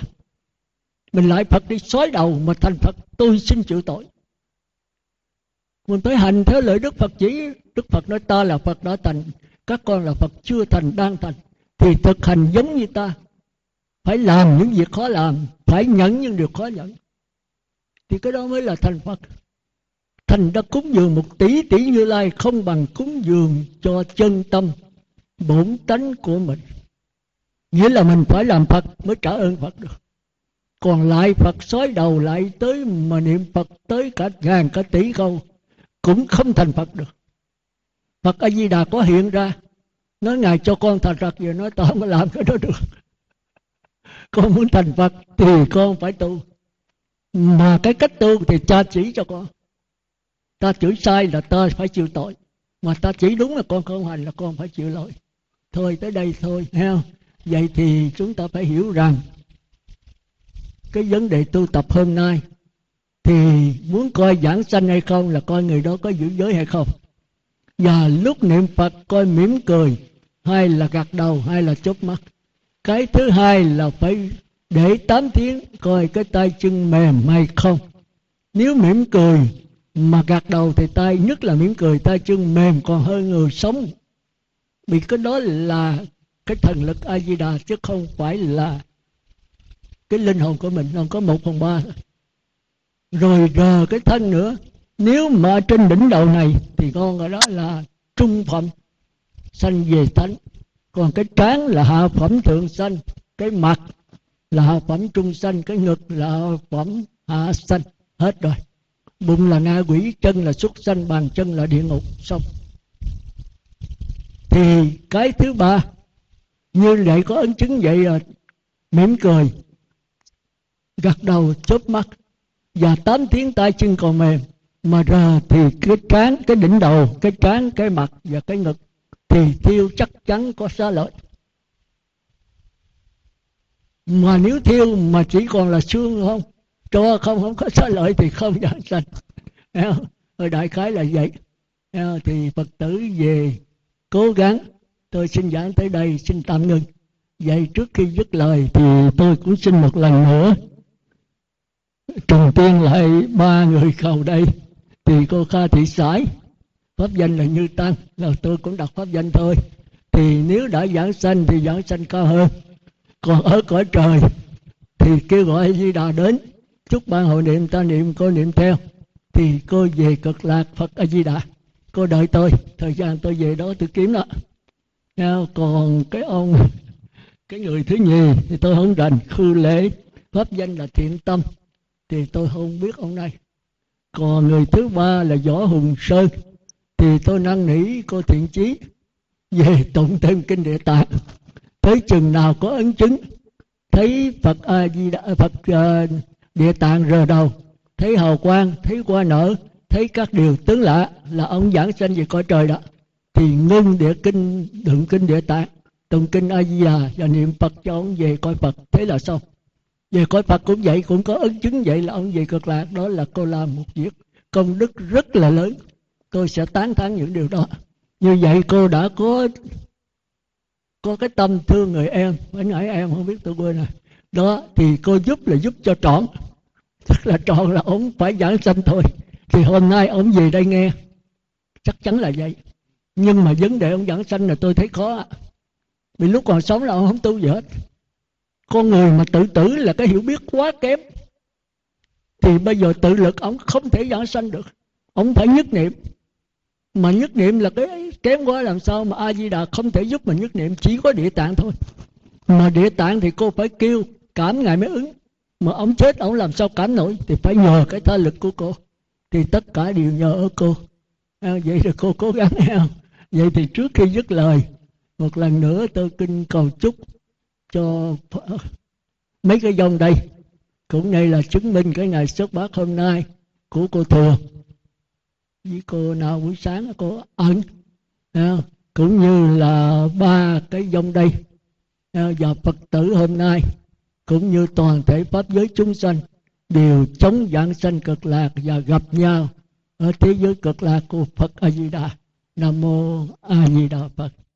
Mình lại Phật đi xói đầu mà thành Phật, tôi xin chịu tội. Mình phải hành theo lời Đức Phật chỉ. Đức Phật nói ta là Phật đã thành, các con là Phật chưa thành, đang thành, thì thực hành giống như ta. phải làm những việc khó làm, phải nhẫn những điều khó nhẫn, thì cái đó mới là thành Phật. Thành đã cúng dường 1 tỷ tỷ Như Lai không bằng cúng dường cho chân tâm bổn tánh của mình. Nghĩa là mình phải làm Phật mới trả ơn Phật được. Còn lại Phật sói đầu lại tới mà niệm Phật tới cả ngàn cả tỷ câu cũng không thành Phật được. Phật A Di Đà có hiện ra, nói Ngài cho con thành Phật, rồi nói tao không có làm cái đó được. Con muốn thành Phật thì con phải tu, mà cái cách tu thì cha chỉ cho con. Ta chửi sai là ta phải chịu tội, mà ta chỉ đúng là con không hành là con phải chịu lỗi. Thôi tới đây thôi, thấy không? Vậy thì chúng ta phải hiểu rằng cái vấn đề tu tập hôm nay thì muốn coi giảng sanh hay không là coi người đó có giữ giới hay không. Và lúc niệm Phật coi mỉm cười hay là gật đầu hay là chớp mắt. Cái thứ hai là phải để 8 tiếng coi cái tay chân mềm hay không. Nếu mỉm cười mà gật đầu thì tay, nhất là mỉm cười tay chân mềm còn hơn người sống. Vì cái đó là cái thần lực A Di Đà chứ không phải là cái linh hồn của mình, không có 1/3. Rồi rờ cái thân nữa. Nếu mà trên đỉnh đầu này thì con gọi đó là trung phẩm sanh về thánh. Còn cái trán là hạ phẩm thượng sanh, cái mặt là hạ phẩm trung sanh, cái ngực là hạ phẩm hạ sanh. Hết rồi. Bụng là na quỷ, chân là súc sanh, bàn chân là địa ngục. Xong. Thì cái thứ ba, như vậy có ấn chứng vậy là mỉm cười, gật đầu, chớp mắt và 8 tiếng tay chân còn mềm. Mà ra thì cái trán, cái đỉnh đầu, cái trán, cái mặt và cái ngực thì thiêu chắc chắn có xá lợi. Mà nếu thiêu mà chỉ còn là xương không, cho không có xá lợi thì không giảng sanh. Đại khái là vậy. Thì Phật tử về cố gắng. Tôi xin giảng tới đây, xin tạm ngừng. Vậy trước khi dứt lời thì tôi cũng xin một lần nữa trùng tiên lại 3 người cầu đây. Thì cô Kha Thị Sải, pháp danh là Như Tăng, là tôi cũng đọc pháp danh thôi. Thì nếu đã giảng sanh thì giảng sanh cao hơn. Còn ở cõi trời thì kêu gọi Di Đà đến, chúc ban hội niệm ta niệm, cô niệm theo. Thì cô về Cực Lạc Phật A Di Đà, cô đợi tôi, thời gian tôi về đó tôi kiếm đó. Còn cái ông, cái người thứ nhì thì tôi không rành. Khư Lễ, pháp danh là Thiện Tâm, thì tôi không biết ông này. Còn người thứ ba là Võ Hùng Sơn, thì tôi năn nỉ cô Thiện Chí về tụng thêm kinh Địa Tạng, tới chừng nào có ấn chứng, thấy Phật A Di Đà, Phật Địa Tạng rờ đầu, thấy hào quang, thấy hoa nở, thấy các điều tướng lạ, là ông giảng sanh về cõi trời đó. Thì ngưng địa kinh, đựng kinh Địa Tạng, tụng kinh A Di Đà và niệm Phật cho ông về cõi Phật. Thế là xong. Về cõi Phật cũng vậy, cũng có ấn chứng vậy là ông về Cực Lạc. Đó là cô làm một việc công đức rất là lớn. Tôi sẽ tán thán những điều đó. Như vậy cô đã có cái tâm thương người em. Anh hỏi em không biết tôi quên rồi. Đó thì cô giúp là giúp cho trọn. Chắc là trọn là ông phải giảng sanh thôi. Thì hôm nay ông về đây nghe, chắc chắn là vậy. Nhưng mà vấn đề ông giảng sanh là tôi thấy khó. Vì lúc còn sống là ông không tu gì hết. Con người mà tự tử là cái hiểu biết quá kém. Thì bây giờ tự lực ông không thể giảng sanh được. Ông phải nhất niệm. Mà nhất niệm là cái kém quá làm sao mà A-di-đà không thể giúp mình nhất niệm. Chỉ có Địa Tạng thôi. Mà Địa Tạng thì cô phải kêu, cảm ngài mới ứng. Mà ông chết ông làm sao cảm nổi. Thì phải nhờ cái tha lực của cô. Thì tất cả đều nhờ ở cô. Vậy là cô cố gắng nghe không? Vậy thì trước khi dứt lời, một lần nữa tôi kính cầu chúc cho mấy cái dòng đây, cũng đây là chứng minh cái ngày xuất bát hôm nay của cô Thừa với cô nào buổi sáng cô Ẩn, cũng như là 3 cái dòng đây và Phật tử hôm nay, cũng như toàn thể pháp giới chúng sanh đều chống vãng sanh Cực Lạc và gặp nhau ở thế giới Cực Lạc của Phật A Di Đà. Nam mô A Di Đà Phật.